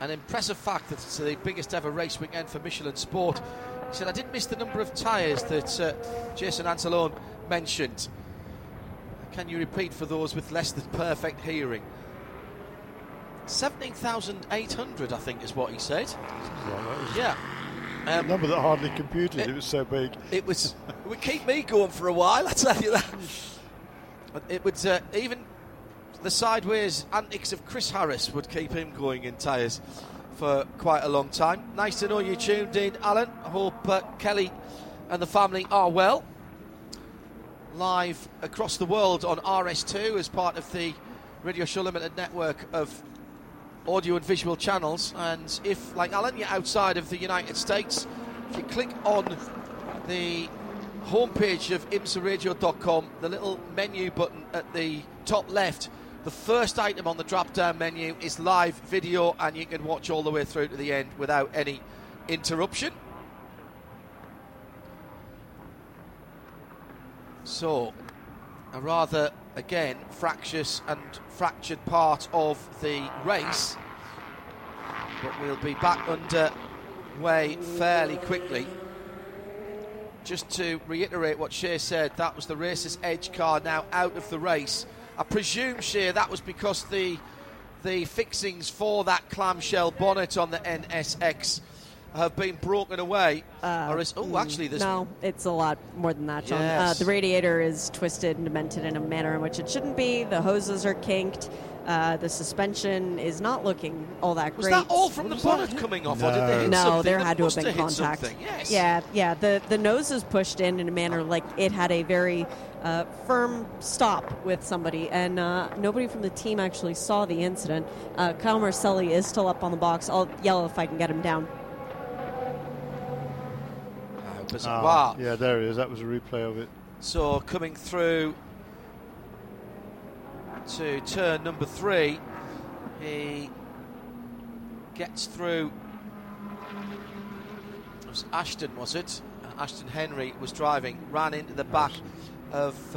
An impressive fact that it's the biggest ever race weekend for Michelin Sport. He said, I did miss the number of tyres that Jason Anzalone mentioned. Can you repeat for those with less than perfect hearing? 17,800, I think, is what he said. Yeah. A number that hardly computed. It was so big. It would keep me going for a while, I tell you that. It would even the sideways antics of Chris Harris would keep him going in tyres for quite a long time. Nice to know you tuned in, Alan. I hope Kelly and the family are well. Live across the world on RS2 as part of the Radio Show Limited network of audio and visual channels. And if, like Alan, you're outside of the United States, if you click on the homepage of imsaradio.com, the little menu button at the top left, the first item on the drop-down menu is live video, and you can watch all the way through to the end without any interruption. So, a rather, again, fractious and fractured part of the race, but we'll be back under way fairly quickly. Just to reiterate what Shea said, that was the Racer's Edge car now out of the race. I presume, Shea, that was because the fixings for that clamshell bonnet on the NSX have been broken away. No, it's a lot more than that, John. Yes. The radiator is twisted and demented in a manner in which it shouldn't be. The hoses are kinked. The suspension is not looking all that great. Was that all from the bonnet coming off, or did they hit something? No, there had to have been contact. Yes. Yeah. The nose is pushed in a manner like it had a very firm stop with somebody, and nobody from the team actually saw the incident. Kyle Marcelli is still up on the box. I'll yell if I can get him down. Wow. Yeah, there it is. That was a replay of it. So coming through to turn number 3, he gets through. It was Ashton, was it? Ashton Henry was driving, ran into the back of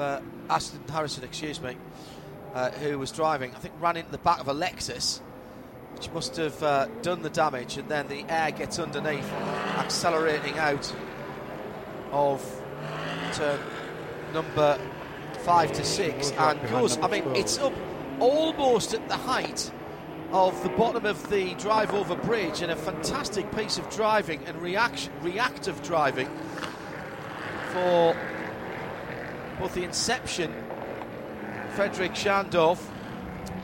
Ashton Harrison, who was driving. I think ran into the back of a Lexus, which must have done the damage, and then the air gets underneath, accelerating out of turn number 5 to 6 and goes. I mean, 12. It's up almost at the height of the bottom of the drive over bridge, and a fantastic piece of driving and reactive driving for both the inception Frederick Shandorf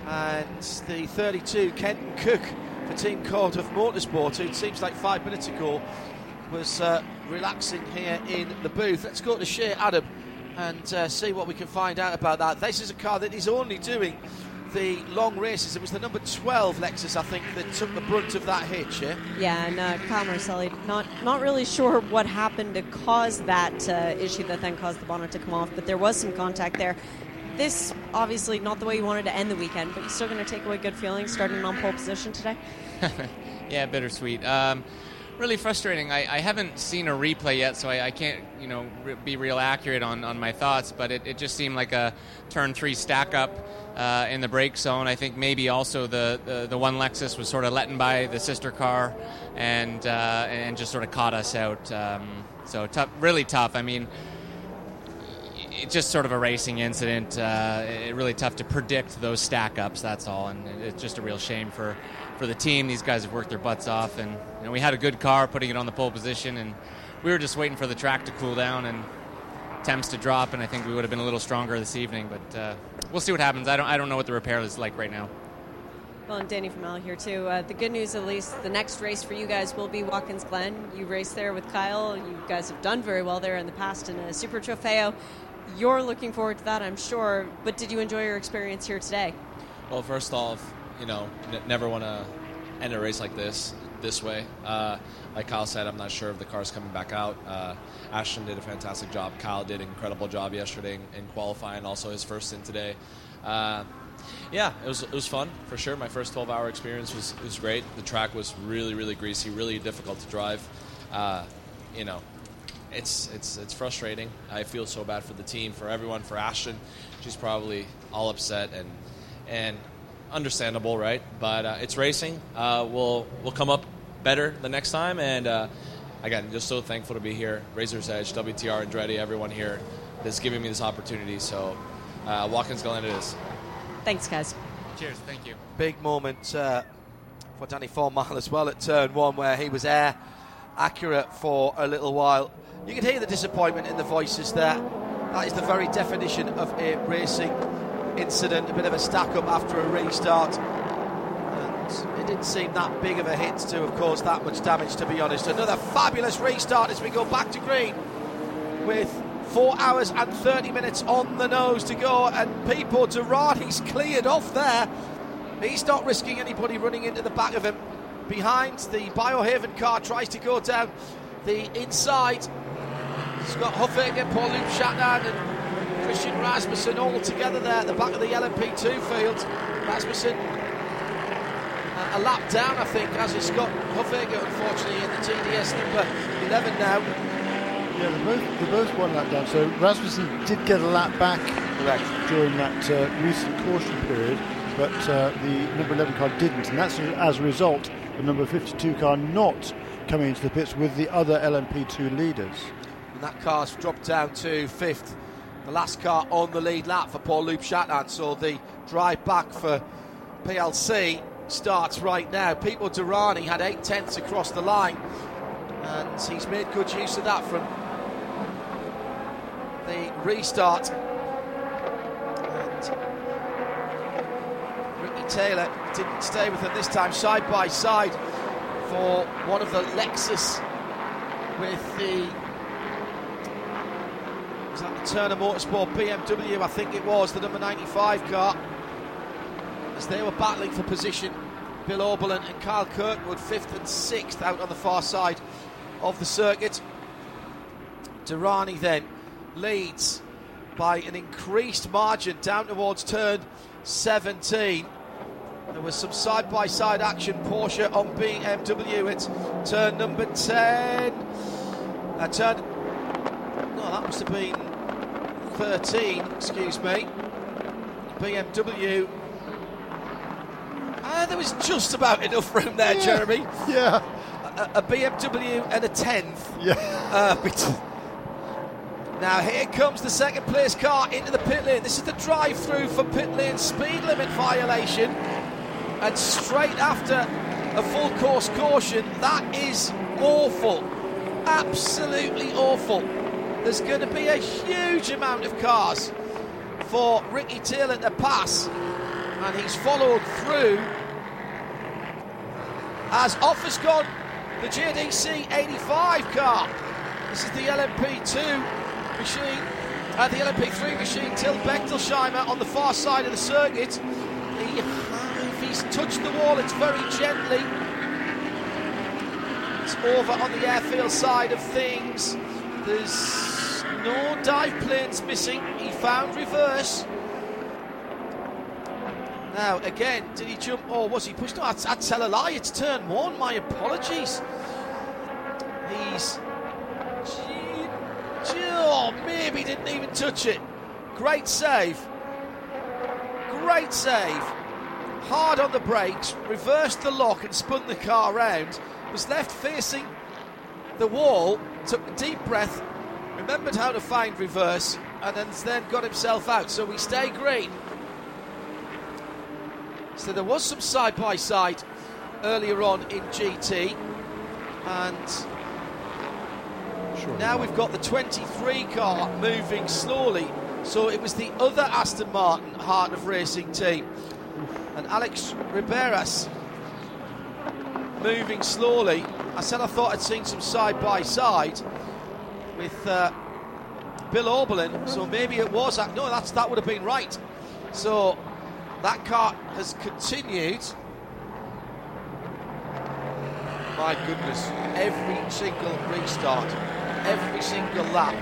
and the 32 Kenton Cook for Team Corvette Motorsport, who it seems like 5 minutes ago was relaxing here in the booth. Let's go to Shea Adam and see what we can find out about that. This is a car that is only doing the long races. It was the number 12 Lexus, I think, that took the brunt of that hit, yeah? Yeah, and Kyle Marcelli, not really sure what happened to cause that issue that then caused the bonnet to come off, but there was some contact there. This, obviously, not the way you wanted to end the weekend, but you're still going to take away good feelings starting on pole position today? Yeah, bittersweet. Really frustrating. I haven't seen a replay yet, so I can't, be real accurate on my thoughts, but it just seemed like a turn 3 stack up in the brake zone. I think maybe also the one Lexus was sort of letting by the sister car and just sort of caught us out. So tough, really tough. I mean, it's just sort of a racing incident. Really tough to predict those stack ups, that's all, and it's just a real shame for the team. These guys have worked their butts off, and we had a good car putting it on the pole position, and we were just waiting for the track to cool down and temps to drop, and I think we would have been a little stronger this evening, but we'll see what happens. I don't know what the repair is like right now. Well, and Danny from Al here too. The good news, at least, the next race for you guys will be Watkins Glen. You raced there with Kyle. You guys have done very well there in the past in a Super Trofeo. You're looking forward to that, I'm sure, but did you enjoy your experience here today? Well, first off, never want to end a race like this way. Like Kyle said, I'm not sure if the car's coming back out. Ashton did a fantastic job. Kyle did an incredible job yesterday in qualifying, also his first in today. It was fun, for sure. My first 12-hour experience was great. The track was really, really greasy, really difficult to drive. It's frustrating. I feel so bad for the team, for everyone, for Ashton. She's probably all upset and understandable, right? But it's racing. We'll come up better the next time. And again, just so thankful to be here. Razor's Edge, WTR, Andretti, everyone here that's giving me this opportunity. So Watkins Glen it is. Thanks, guys. Cheers. Thank you. Big moment for Danny Formile as well at turn 1, where he was air accurate for a little while. You can hear the disappointment in the voices there. That is the very definition of a racing incident, a bit of a stack up after a restart, and it didn't seem that big of a hit to have caused that much damage, to be honest. Another fabulous restart as we go back to green with 4 hours and 30 minutes on the nose to go, and Pipo Derani's cleared off there. He's not risking anybody running into the back of him. Behind the Biohaven car, tries to go down the inside. Scott Huffaker, Paul Luke Shatnan and Christian Rasmussen all together there at the back of the LMP2 field. Rasmussen a lap down, I think, as is Scott Huffaker, unfortunately, in the TDS number 11 now. Yeah, they're both one lap down, so Rasmussen did get a lap back. Correct. During that recent caution period, but the number 11 car didn't, and that's as a result the number 52 car not coming into the pits with the other LMP2 leaders. And that car's dropped down to fifth, the last car on the lead lap for Paul Loop Shatnan, so the drive back for PLC starts right now. Pipo Derani had 8/10 across the line, and he's made good use of that from the restart. Taylor didn't stay with him this time, side by side for one of the Lexus with the Turner Motorsport BMW, I think it was, the number 95 car, as they were battling for position. Bill Oberlin and Kyle Kirkwood 5th and 6th out on the far side of the circuit. Derani then leads by an increased margin down towards turn 17. There was some side-by-side action, Porsche on BMW at turn number 10. That must have been 13, excuse me. BMW. There was just about enough room there, yeah. Jeremy. Yeah. A BMW and a 10th. Yeah. Now here comes the second place car into the pit lane. This is the drive through for pit lane speed limit violation, and straight after a full course caution. That is awful, absolutely awful. There's going to be a huge amount of cars for Ricky Taylor to pass, and he's followed through as off has gone the JDC 85 car. This is the LMP2 machine, the LMP3 machine, Till Bechtelsheimer on the far side of the circuit. If he's touched the wall, it's very gently. It's over on the airfield side of things. There's no dive planes missing. He found reverse. Now, again, did he jump or was he pushed? No, I'd tell a lie. It's turn one. My apologies. He's... maybe didn't even touch it. Great save. Hard on the brakes, reversed the lock and spun the car round. Was left facing the wall, took a deep breath, remembered how to find reverse, and then got himself out. So we stay green. So there was some side-by-side earlier on in GT, and... now we've got the 23 car moving slowly. So it was the other Aston Martin Heart of Racing team. And Alex Riberas moving slowly. I said I thought I'd seen some side-by-side with Bill Oberlin. So maybe it was... no, that would have been right. So that car has continued... my goodness, every single restart... every single lap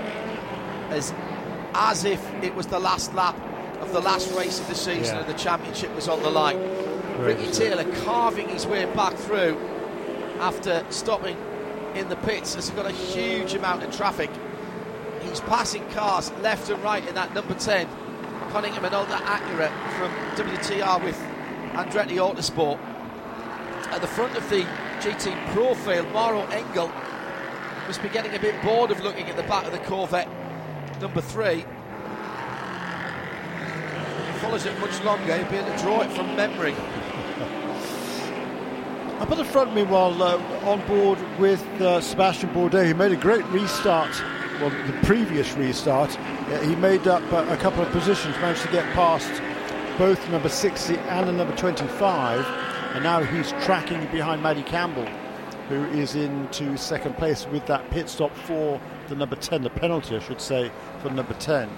as if it was the last lap of the last race of the season, yeah. And the championship was on the line. Ricky Taylor carving his way back through after stopping in the pits. Has got a huge amount of traffic. He's passing cars left and right in that number 10 Konica Minolta Acura from WTR with Andretti Autosport. At the front of the GT Pro field, Mauro Engel must be getting a bit bored of looking at the back of the Corvette number 3. If he follows it much longer, he'll be able to draw it from memory. Up at the front, meanwhile, on board with Sebastian Bourdais, who made a great restart, well, the previous restart. He made up a couple of positions, managed to get past both number 60 and the number 25, and now he's tracking behind Matty Campbell, who is into second place with that pit stop for the number 10, the penalty I should say, for number 10.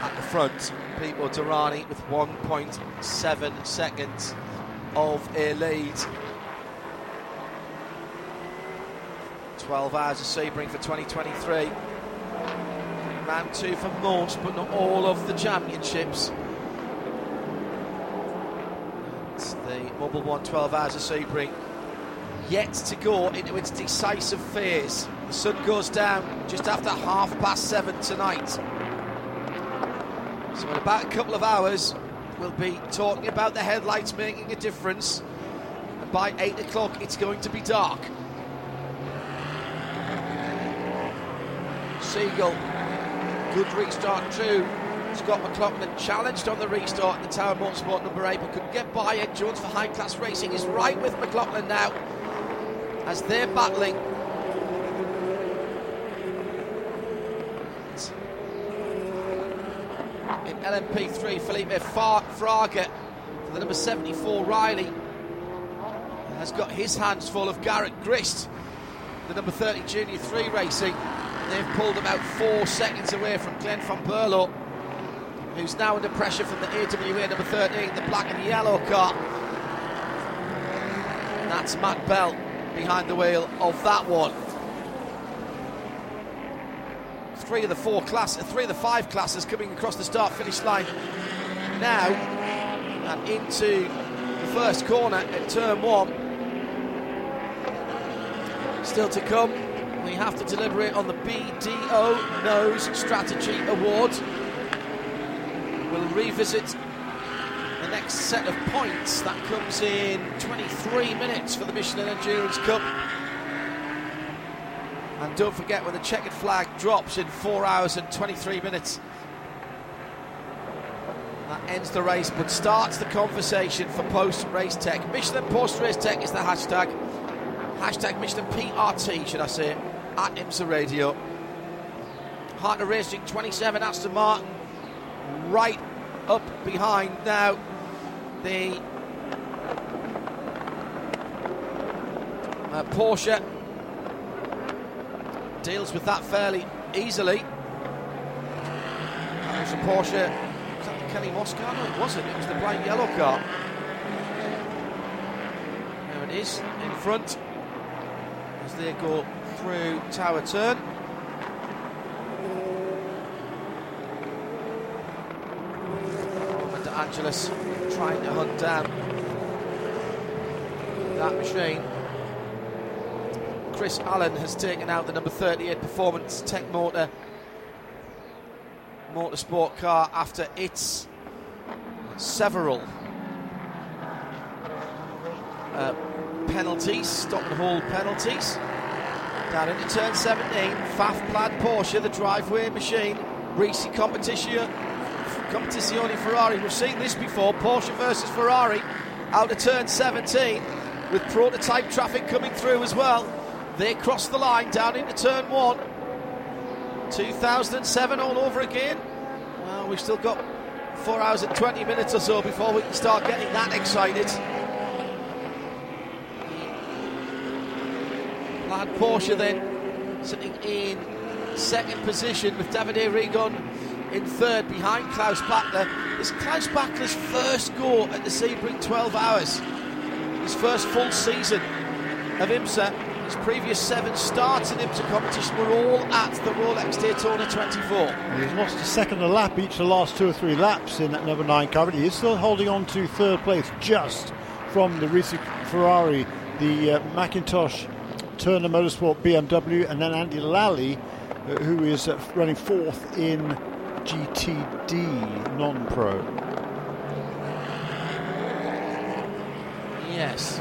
At the front, Pipo Derani with 1.7 seconds of a lead. 12 hours of Sebring for 2023. Round two for most, but not all of the championships. It's the Mobile 1 12 hours of Sebring yet to go into its decisive phase. The sun goes down just after 7:30 tonight. So in about a couple of hours, we'll be talking about the headlights making a difference. And by 8 o'clock, it's going to be dark. Siegel, good restart too. Scott McLaughlin challenged on the restart at the Tower Motorsport number 8, but couldn't get by. Ed Jones for High Class Racing is right with McLaughlin now as they're battling. In LMP3, Felipe Fraga for the number 74, Riley, has got his hands full of Garrett Grist, the number 30, Junior 3 Racing. They've pulled about 4 seconds away from Glenn van Berlo, who's now under pressure from the AWA number 13, the black and yellow car. And that's Matt Bell behind the wheel of that one. Three of the five classes coming across the start-finish line now, and into the first corner at turn one. Still to come, we have to deliberate on the BDO Nose Strategy Award. We'll revisit the next set of points. That comes in 23 minutes for the Michelin Endurance Cup. And don't forget, when the checkered flag drops in 4 hours and 23 minutes, that ends the race but starts the conversation for post-race tech. Michelin post-race tech is the hashtag. Hashtag Michelin PRT, should I say, at IMSA Radio. Hartner Racing 27, Aston Martin, right up behind now the Porsche. Deals with that fairly easily. That was a Porsche. Was that the Kelly Moscar? No, it wasn't. It was the bright yellow car. There it is, in front. As they go through Tower Turn. Roman De Angelis trying to hunt down that machine. Chris Allen has taken out the number 38 Performance Tech Motorsport car after its several penalties, stop and hold penalties. Down into turn 17, Faf-clad Porsche, the driveway machine, Risi Competizione Ferrari. We've seen this before, Porsche versus Ferrari, out of turn 17, with prototype traffic coming through as well. They cross the line down into turn 1. 2007 all over again. Well, we've still got 4 hours and 20 minutes or so before we can start getting that excited. Lad Porsche then sitting in second position with Davide Rigon in third behind Klaus Backler. It's Klaus Backler's first go at the Sebring 12 hours. His first full season of IMSA. His previous 7 starts in IMSA competition were all at the Rolex Daytona 24. He's lost a second a lap each of the last 2 or 3 laps in that number 9 car. He is still holding on to third place just from the Risi Ferrari, the Macintosh Turner Motorsport BMW, and then Andy Lally, who is running 4th in GTD non-pro. Yes.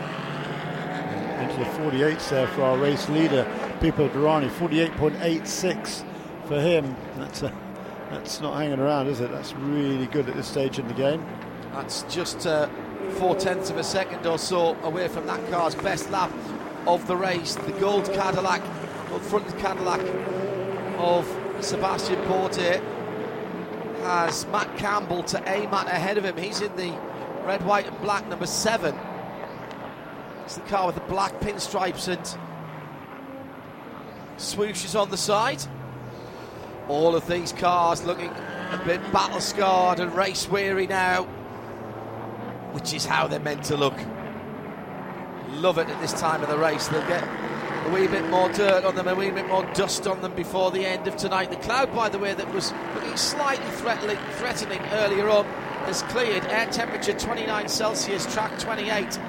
Into the 48s there for our race leader, Pipo Derani, 48.86 for him. That's not hanging around, is it? That's really good at this stage in the game. That's just 0.4 of a second or so away from that car's best lap of the race, the gold Cadillac, or front Cadillac of Sebastian Porte. Has Matt Campbell to aim at ahead of him. He's in the red, white and black number 7. It's the car with the black pinstripes and swooshes on the side. All of these cars looking a bit battle-scarred and race-weary now, which is how they're meant to look. Love it at this time of the race. They'll get a wee bit more dirt on them, a wee bit more dust on them before the end of tonight. The cloud, by the way, that was looking slightly threatening earlier on has cleared. Air temperature 29 Celsius, track 28.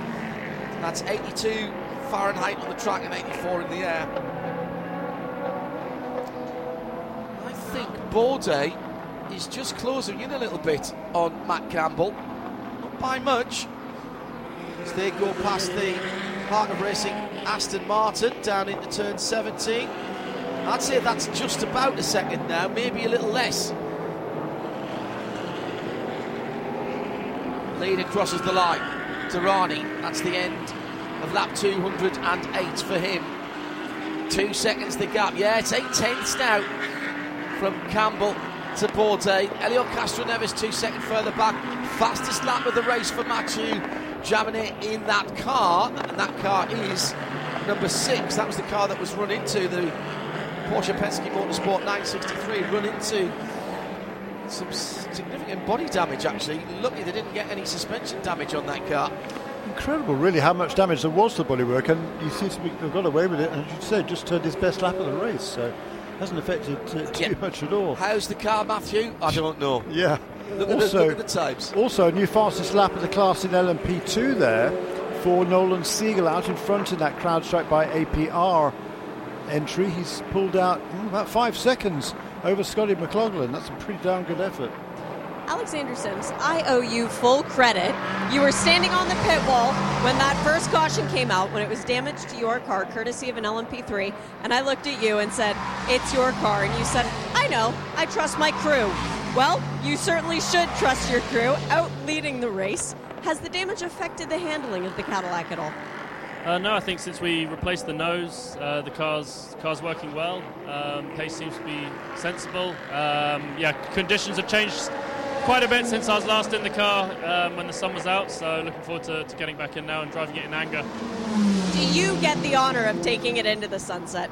That's 82 Fahrenheit on the track and 84 in the air. I think Bourdais is just closing in a little bit on Matt Campbell. Not by much. As they go past the Heart of Racing Aston Martin down into turn 17. I'd say that's just about a second now, maybe a little less. Leader crosses the line, Derani. That's the end of lap 208 for him. 2 seconds the gap. Yeah, it's 8/10 now from Campbell to Bourdais. Elio Castroneves 2 seconds further back. Fastest lap of the race for Mathieu Jaminet in that car, and that car is number 6. That was the car that was run into, the Porsche Penske Motorsport 963, run into some significant body damage actually. Luckily they didn't get any suspension damage on that car. Incredible really how much damage there was to bodywork, and he seems to have got away with it, and as you said, just turned his best lap of the race, so it hasn't affected too much at all. How's the car, Matthew? I don't know. Yeah. Look at the types. Also, a new fastest lap of the class in LMP2 there for Nolan Siegel, out in front in that CrowdStrike by APR entry. He's pulled out about 5 seconds over Scotty McLaughlin. That's a pretty darn good effort. Alexander Sims, I owe you full credit. You were standing on the pit wall when that first caution came out, when it was damage to your car, courtesy of an LMP3, and I looked at you and said, it's your car, and you said, I know, I trust my crew. Well, you certainly should trust your crew, out leading the race. Has the damage affected the handling of the Cadillac at all? No, I think since we replaced the nose, the car's working well. Pace seems to be sensible. Conditions have changed quite a bit since I was last in the car when the sun was out, so looking forward to getting back in now and driving it in anger. Do you get the honor of taking it into the sunset?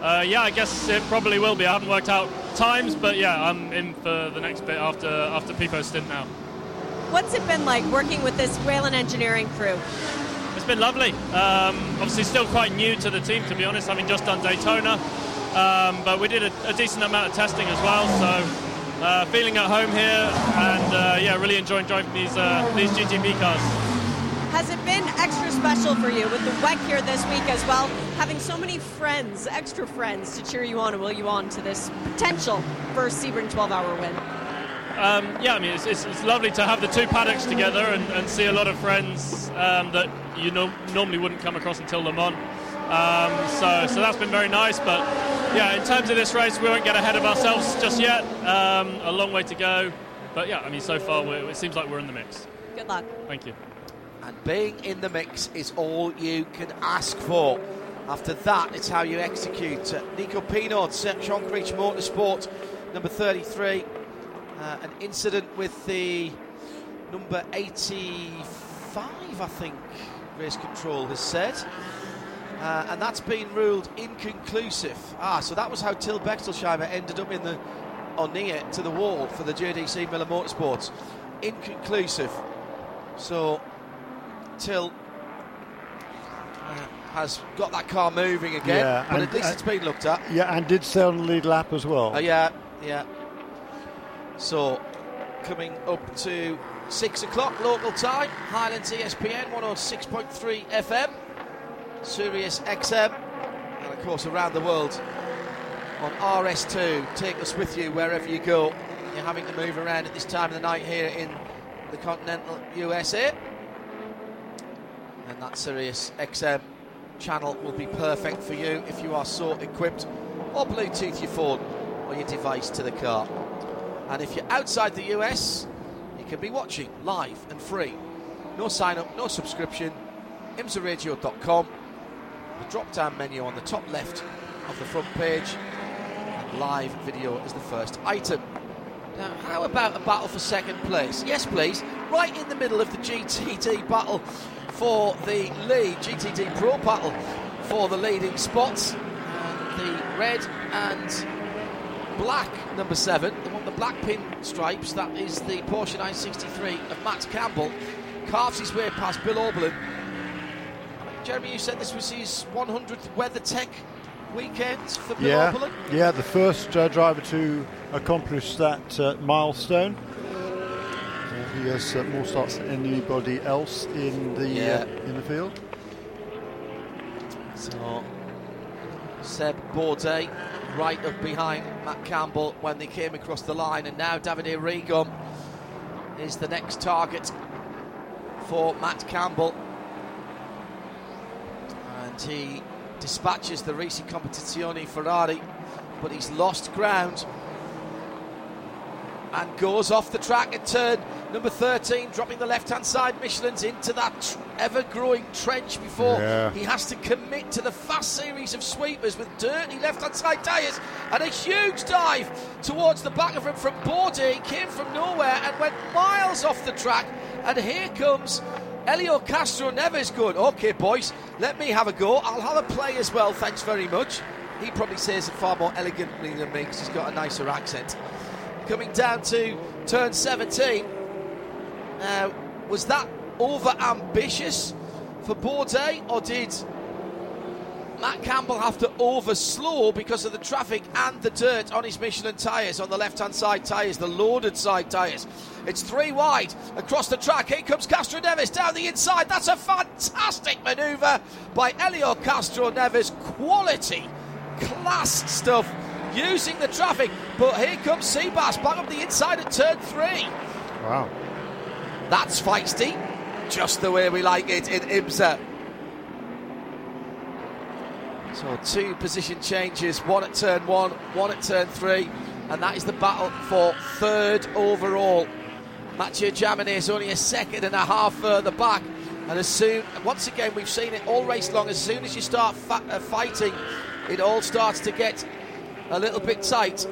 Yeah, I guess it probably will be. I haven't worked out times, but yeah, I'm in for the next bit after Pipo's stint now. What's it been like working with this Whelen Engineering crew? It's been lovely. Obviously still quite new to the team, to be honest, having just done Daytona. But we did a decent amount of testing as well, so feeling at home here and really enjoying driving these GTP cars. Has it been extra special for you with the WEC here this week as well, having so many friends, extra friends, to cheer you on and will you on to this potential first Sebring 12-hour win? It's lovely to have the two paddocks together and see a lot of friends that you normally wouldn't come across until Le Mans. So that's been very nice, but yeah, in terms of this race, we won't get ahead of ourselves just yet. A long way to go, but yeah, so far it seems like we're in the mix. Good luck. Thank you. And being in the mix is all you can ask for. After that, it's how you execute. Nico Pinot, Jonkrich Motorsport, number 33. An incident with the number 85, I think, race control has said. And that's been ruled inconclusive. So that was how Till Bechtelsheimer ended up near to the wall for the JDC Miller Motorsports. Inconclusive. So Till has got that car moving again, but at least it's been looked at. Yeah, and did sell the lead lap as well. So, coming up to 6 o'clock local time, Highlands ESPN 106.3 FM, Sirius XM, and of course around the world on RS2. Take us with you wherever you go. You're having to move around at this time of the night here in the continental USA. And that Sirius XM channel will be perfect for you if you are so equipped, or Bluetooth your phone or your device to the car. And if you're outside the US, you can be watching live and free. No sign up, no subscription. IMSARadio.com, the drop down menu on the top left of the front page. And live video is the first item. Now, how about a battle for second place? Yes, please. Right in the middle of the GTD battle for the lead. GTT Pro Battle for the leading spots. And the red and black number 7, the one with the black pin stripes, that is the Porsche 963 of Matt Campbell. Carves his way past Bill Oberlin. Jeremy, you said this was his 100th WeatherTech weekend for Bill Oberlin? Yeah, the first driver to accomplish that milestone. He has more starts than anybody else in the field. So Seb Borde right up behind Matt Campbell when they came across the line, and now Davide Rigon is the next target for Matt Campbell, and he dispatches the Racing Competizione Ferrari, but he's lost ground and goes off the track at turn number 13, dropping the left-hand side. Michelin's into that ever-growing trench before he has to commit to the fast series of sweepers with dirty left-hand side tyres, and a huge dive towards the back of him from Borde. He came from nowhere and went miles off the track, and here comes Elio Castro Neves going, OK boys, let me have a go, I'll have a play as well, thanks very much. He probably says it far more elegantly than me because he's got a nicer accent. Coming down to turn 17, was that over ambitious for Borde, or did Matt Campbell have to over slow because of the traffic and the dirt on his Michelin tyres, on the left hand side tyres, the loaded side tyres? It's 3 wide across the track. Here comes Castro Neves down the inside. That's a fantastic manoeuvre by Elio Castro Neves. Quality, class stuff, using the traffic, but here comes Seabass back up the inside at turn 3. Wow. That's feisty, just the way we like it in IMSA. So 2 position changes, one at turn 1, one at turn 3, and that is the battle for 3rd overall. Mathieu Jaminet is only a second and a half further back, and once again, we've seen it all race long, as soon as you start fighting, it all starts to get a little bit tight.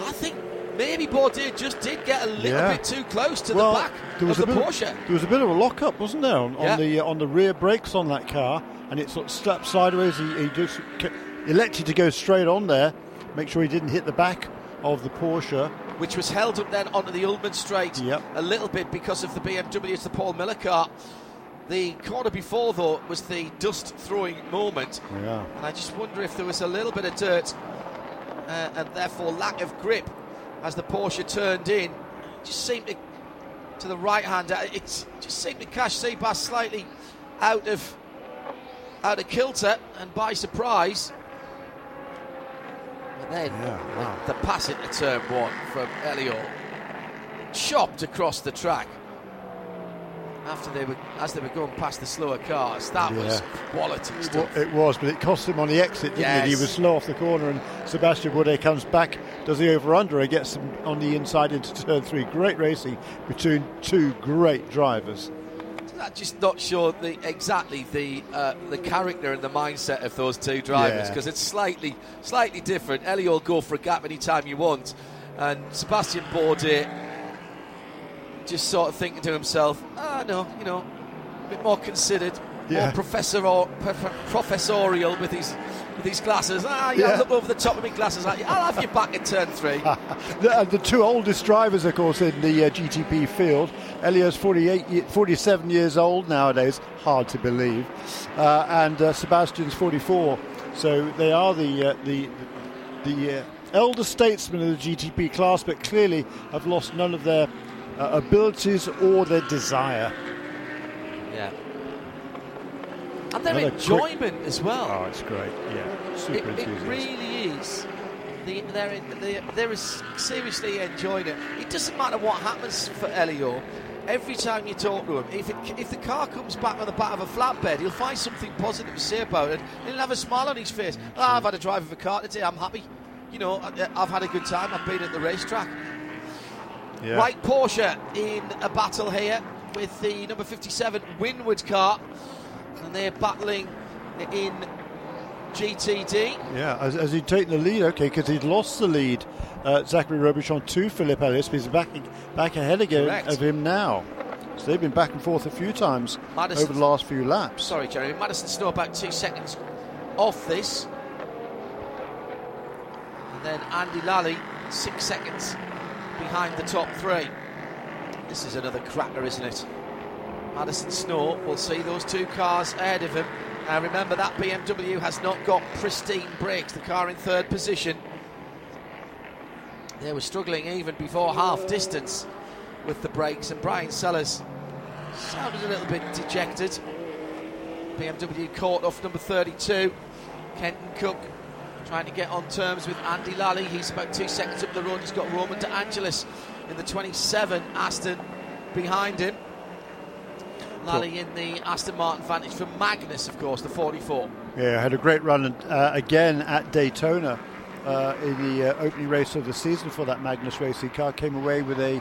I think maybe Borde just did get a little bit too close to the back of the Porsche. There was a bit of a lock-up, wasn't there, on the rear brakes on that car, and it sort of stepped sideways. He just elected to go straight on there, make sure he didn't hit the back of the Porsche, which was held up then onto the Ullman straight a little bit because of the BMW. It's the Paul Miller car. The corner before, though, was the dust-throwing moment. Yeah. And I just wonder if there was a little bit of dirt and therefore lack of grip as the Porsche turned in. Just seemed to the right hand, it just seemed to catch Seabass slightly out of kilter and by surprise. And then the pass into turn 1 from Elio, chopped across the track as they were going past the slower cars. That was quality stuff. It was, but it cost him on the exit, didn't it? He was slow off the corner, and Sebastian Borde comes back, does the over-under, and gets him on the inside into turn 3. Great racing between 2 great drivers. I'm just not sure the character and the mindset of those 2 drivers, because it's slightly different. Elio will go for a gap anytime you want, and Sebastian Borde just sort of thinking to himself, a bit more considered, more professorial with his glasses. I look over the top of my glasses. I'll have you back in turn 3. The 2 oldest drivers, of course, in the GTP field. Elio's 47 years old nowadays, hard to believe, and Sebastian's 44. So they are the elder statesmen of the GTP class, but clearly have lost none of their abilities or their desire. And their enjoyment as well. Oh, it's great. Yeah, super enthusiastic. It really is. They're seriously enjoying it. It doesn't matter what happens for Elio. Every time you talk to him, if the car comes back on the back of a flatbed, he'll find something positive to say about it. He'll have a smile on his face. Oh, I've had a drive of a car today. I'm happy. I've had a good time. I've been at the racetrack. Yeah. Right Porsche in a battle here with the number 57 Windward car, and they're battling in GTD. Yeah, as he'd taken the lead, because he'd lost the lead, Zachary Robichon to Philippe Albuquerque, he's back ahead again of him now. So they've been back and forth a few times over the last few laps. Sorry, Jeremy. Madison's still about 2 seconds off this. And then Andy Lally, 6 seconds behind the top three. This is another cracker, isn't it? Madison Snow will see those two cars ahead of him. Now remember that BMW has not got pristine brakes. The car in third position. They were struggling even before half distance with the brakes, and Brian Sellers sounded a little bit dejected. BMW caught off number 32, Kenton Cook, trying to get on terms with Andy Lally. He's about 2 seconds up the road. He's got Roman De Angelis in the 27 Aston behind him. Lally in the Aston Martin Vantage for Magnus, of course, the 44. Yeah, had a great run again at Daytona in the opening race of the season for that Magnus Racing car. Came away with a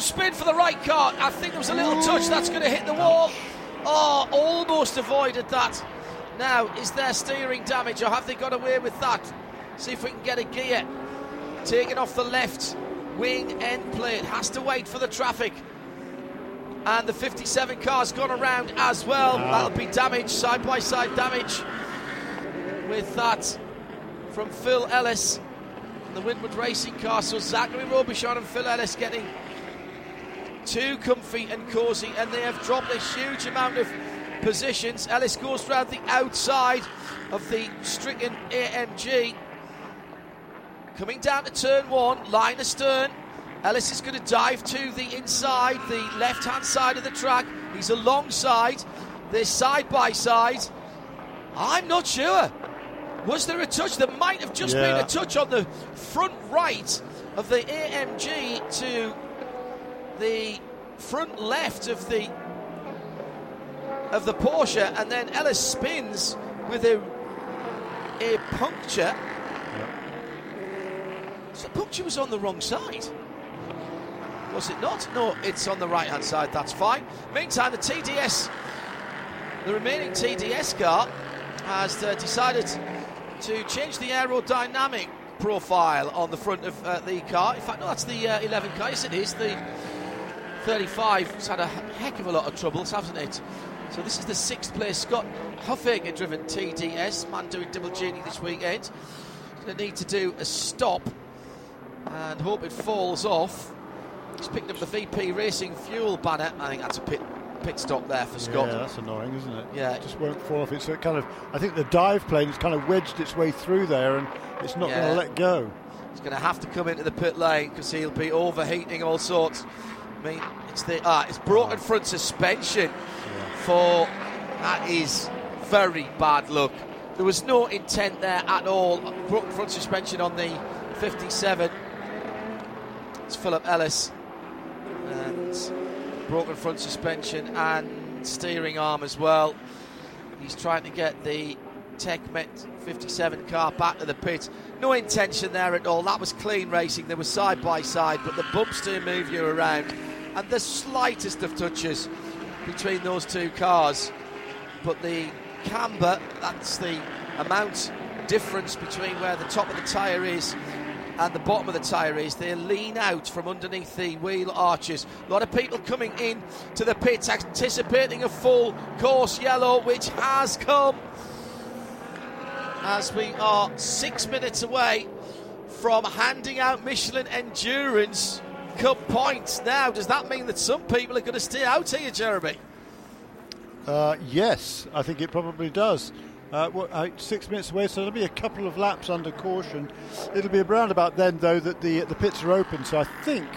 spin for the right car. I think there was a little touch. That's going to hit the wall. Oh, almost avoided that. Now, is there steering damage, or have they got away with that? See if we can get a gear. Taken off the left wing end plate. Has to wait for the traffic. And the 57 car's gone around as well. Wow. That'll be damage, side-by-side damage with that from Phil Ellis and the Windward Racing car. So Zachary Robichon and Phil Ellis getting too comfy and cozy, and they have dropped a huge amount of positions. Ellis goes round the outside of the stricken AMG. Coming down to turn one, line astern. Ellis is going to dive to the inside, the left-hand side of the track. He's alongside. They're side-by-side. I'm not sure. Was there a touch? There might have just been a touch on the front right of the AMG to the front left of the Porsche, and then Ellis spins with a puncture. So the puncture was on the wrong side. Was it not? No, it's on the right-hand side. That's fine. Meantime, the remaining TDS car has decided to change the aerodynamic profile on the front of the car. In fact, no, that's the 11 car. Yes, it is. The 35 has had a heck of a lot of troubles, hasn't it? So this is the 6th place Scott Huffaker-driven TDS. Man doing double duty this weekend. Going to need to do a stop and hope it falls off. He's picked up the VP Racing fuel banner. I think that's a pit stop there for Scott. Yeah, that's annoying, isn't it? Yeah. It just won't fall off. It's kind of, I think the dive plane has kind of wedged its way through there, and it's not going to let go. He's going to have to come into the pit lane because he'll be overheating all sorts. I mean, it's broken front suspension for... That is very bad luck. There was no intent there at all. Broken front suspension on the 57. It's Philip Ellis. And broken front suspension and steering arm as well. He's trying to get the TechMet 57 car back to the pit. No intention there at all. That was clean racing. They were side by side, but the bumps do move you around, and the slightest of touches between those two cars. But the camber, that's the amount difference between where the top of the tyre is and the bottom of the tyre is, they lean out from underneath the wheel arches. A lot of people coming in to the pits anticipating a full course yellow, which has come, as we are 6 minutes away from handing out Michelin Endurance Cup points. Now, does that mean that some people are going to stay out here, Jeremy? Yes, I think it probably does. 6 minutes away, so there'll be a couple of laps under caution. It'll be around about then, though, that the pits are open, so I think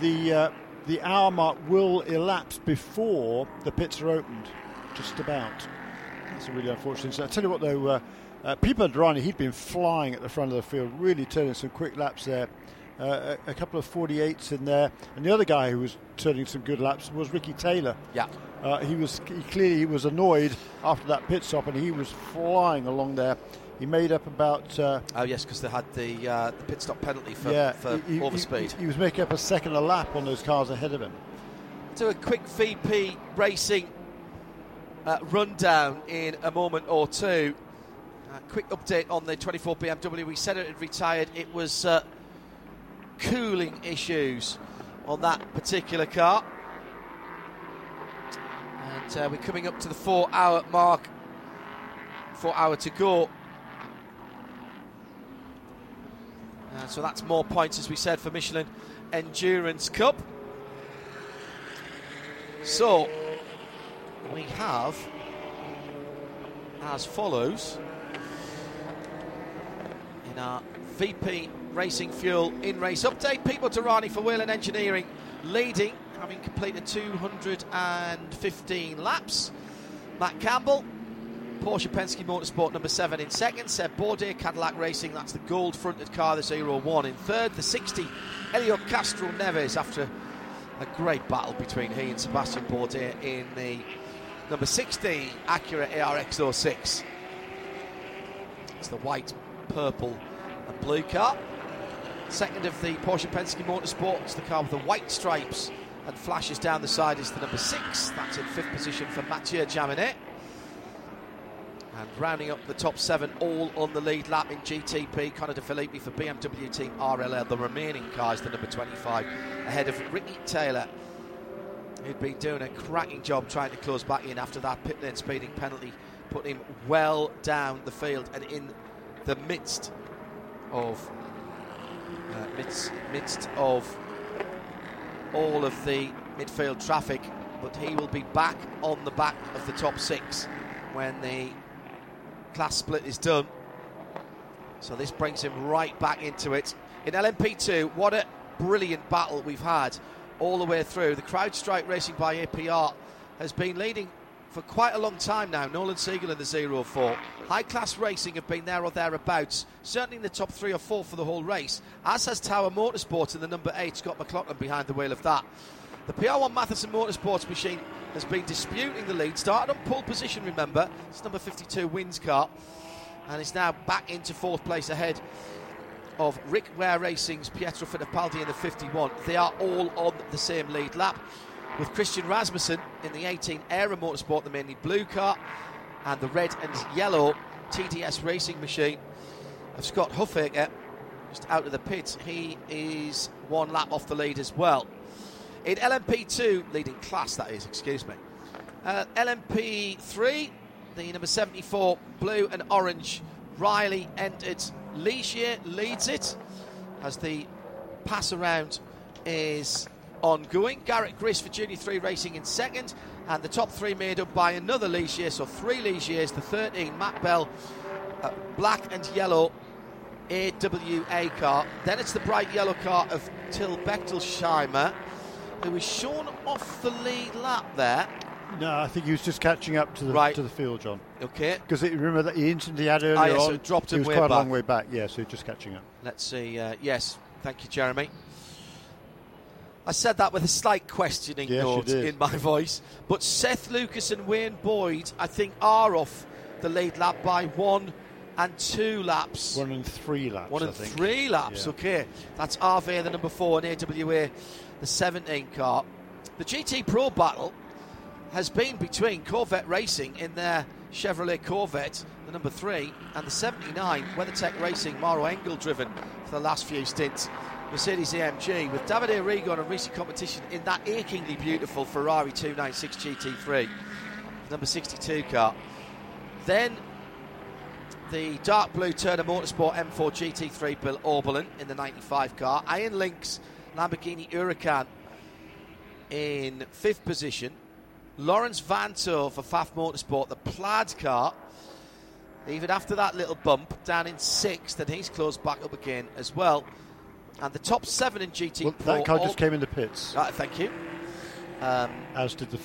the hour mark will elapse before the pits are opened, just about. That's really unfortunate. So I tell you what, though, Pipo Derani, he'd been flying at the front of the field, really turning some quick laps there. A couple of 48s in there, and the other guy who was turning some good laps was Ricky Taylor. Yeah, he clearly was annoyed after that pit stop, and he was flying along there. He made up about because they had the pit stop penalty for overspeed. He was making up a second a lap on those cars ahead of him. So a quick VP Racing rundown in a moment or two. Quick update on the 24 BMW. We said it had retired. It was cooling issues on that particular car. And we're coming up to the 4 hour mark, 4 hour to go. So that's more points, as we said, for Michelin Endurance Cup. So we have as follows in our VP Racing Fuel in-race update. Pipo Derani for Whelen Engineering leading, having completed 215 laps. Matt Campbell, Porsche Penske Motorsport number 7 in second. Seb Borde, Cadillac Racing, that's the gold-fronted car, the 01 in third. The 60, Elio Castro Neves, after a great battle between he and Sebastian Borde in the number 60 Acura ARX06. It's the white, purple and blue car. Second of the Porsche Penske Motorsports, the car with the white stripes and flashes down the side, is the number 6. That's in 5th position for Mathieu Jaminet. And rounding up the top 7, all on the lead lap in GTP, Conor De Filippi for BMW Team RLL. The remaining car is the number 25, ahead of Ricky Taylor, who'd been doing a cracking job trying to close back in after that pit lane speeding penalty put him well down the field and in the midst of all of the midfield traffic. But he will be back on the back of the top 6 when the class split is done, so this brings him right back into it. In LMP2, what a brilliant battle we've had all the way through. The CrowdStrike Racing by APR has been leading for quite a long time now. Nolan Siegel in the 04. High Class Racing have been there or thereabouts, certainly in the top 3 or 4 for the whole race, as has Tower Motorsport in the number 8, Scott McLaughlin behind the wheel of that. The PR1 Matheson Motorsports machine has been disputing the lead. Started on pole position, remember. It's number 52, Wynn's car. And it's now back into 4th place ahead of Rick Ware Racing's Pietro Fittipaldi in the 51. They are all on the same lead lap, with Christian Rasmussen in the 18, Aero Motorsport, the mainly blue car, and the red and yellow TDS Racing machine of Scott Huffaker just out of the pits. He is one lap off the lead as well. In LMP2, leading class that is, excuse me. LMP3, the number 74, blue and orange, Riley entered. Ligier leads it as the pass around is ongoing. Garrett Griss for Junior 3 Racing in second, and the top 3 made up by another Ligier, so 3 Ligiers. The 13, Matt Bell, black and yellow AWA car. Then it's the bright yellow car of Till Bechtelsheimer. Was Sean off the lead lap there? No, I think he was just catching up to the field, John. Okay. Because remember that the incident he had earlier so it dropped him he was quite back. A long way back. Yeah, so just catching up. Let's see. Yes, thank you, Jeremy. I said that with a slight questioning note in my voice. But Seth Lucas and Wayne Boyd, I think, are off the lead lap by 1 and 2 laps. 1 and 3 laps. 1 and 3 laps. Yeah. Okay, that's RV the number 4 and AWA, the 17 car. The GT Pro battle has been between Corvette Racing in their Chevrolet Corvette, the number 3, and the 79 WeatherTech Racing, Mauro Engel driven for the last few stints, Mercedes AMG, with Davide Rigon and recent competition in that achingly beautiful Ferrari 296 GT3, the number 62 car. Then the dark blue Turner Motorsport M4 GT3, Bill Oberlin in the 95 car. Iron Lynx Lamborghini Huracan in 5th position. Lawrence Vanto for Pfaff Motorsport, the plaid car, even after that little bump, down in 6th, and he's closed back up again as well. And the top 7 in GT4. Well, that car just came in the pits. Right, thank you. As did the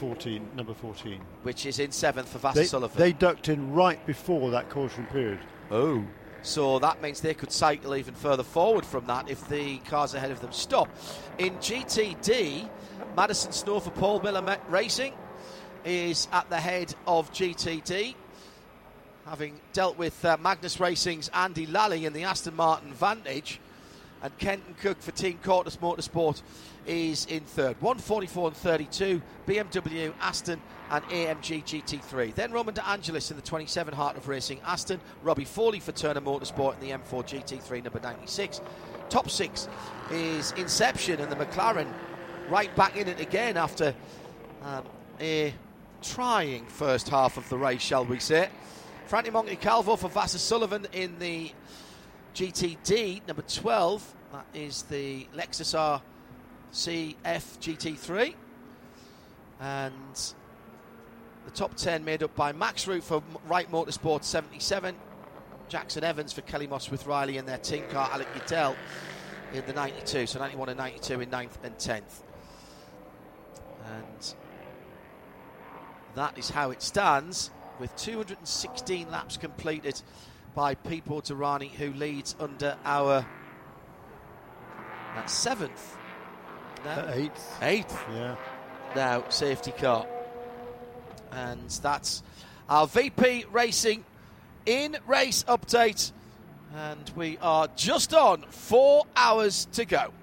number 14. Which is in 7th for Vassar Sullivan. They ducked in right before that caution period. Oh. So that means they could cycle even further forward from that if the cars ahead of them stop. In GTD, Madison Snow for Paul Miller Racing is at the head of GTD, having dealt with Magnus Racing's Andy Lally in the Aston Martin Vantage. And Kenton Cook for Team Cortis Motorsport is in third. 144 and 32, BMW, Aston and AMG GT3. Then Roman De Angelis in the 27 Heart of Racing Aston, Robbie Foley for Turner Motorsport in the M4 GT3 number 96. Top 6 is Inception and the McLaren right back in it again after a trying first half of the race, shall we say. Franti Montecalvo for Vassar Sullivan in the GTD, number 12. That is the Lexus RCF GT3. And the top 10 made up by Max Root for Wright Motorsport 77, Jackson Evans for Kelly Moss with Riley in their team car, Alec Udell in the 92, so 91 and 92 in 9th and 10th. And that is how it stands, with 216 laps completed by Pipo Derani, who leads under our 7th. No? 8th. 8th. Yeah. Now, safety car. And that's our VP Racing in-race update. And we are just on 4 hours to go.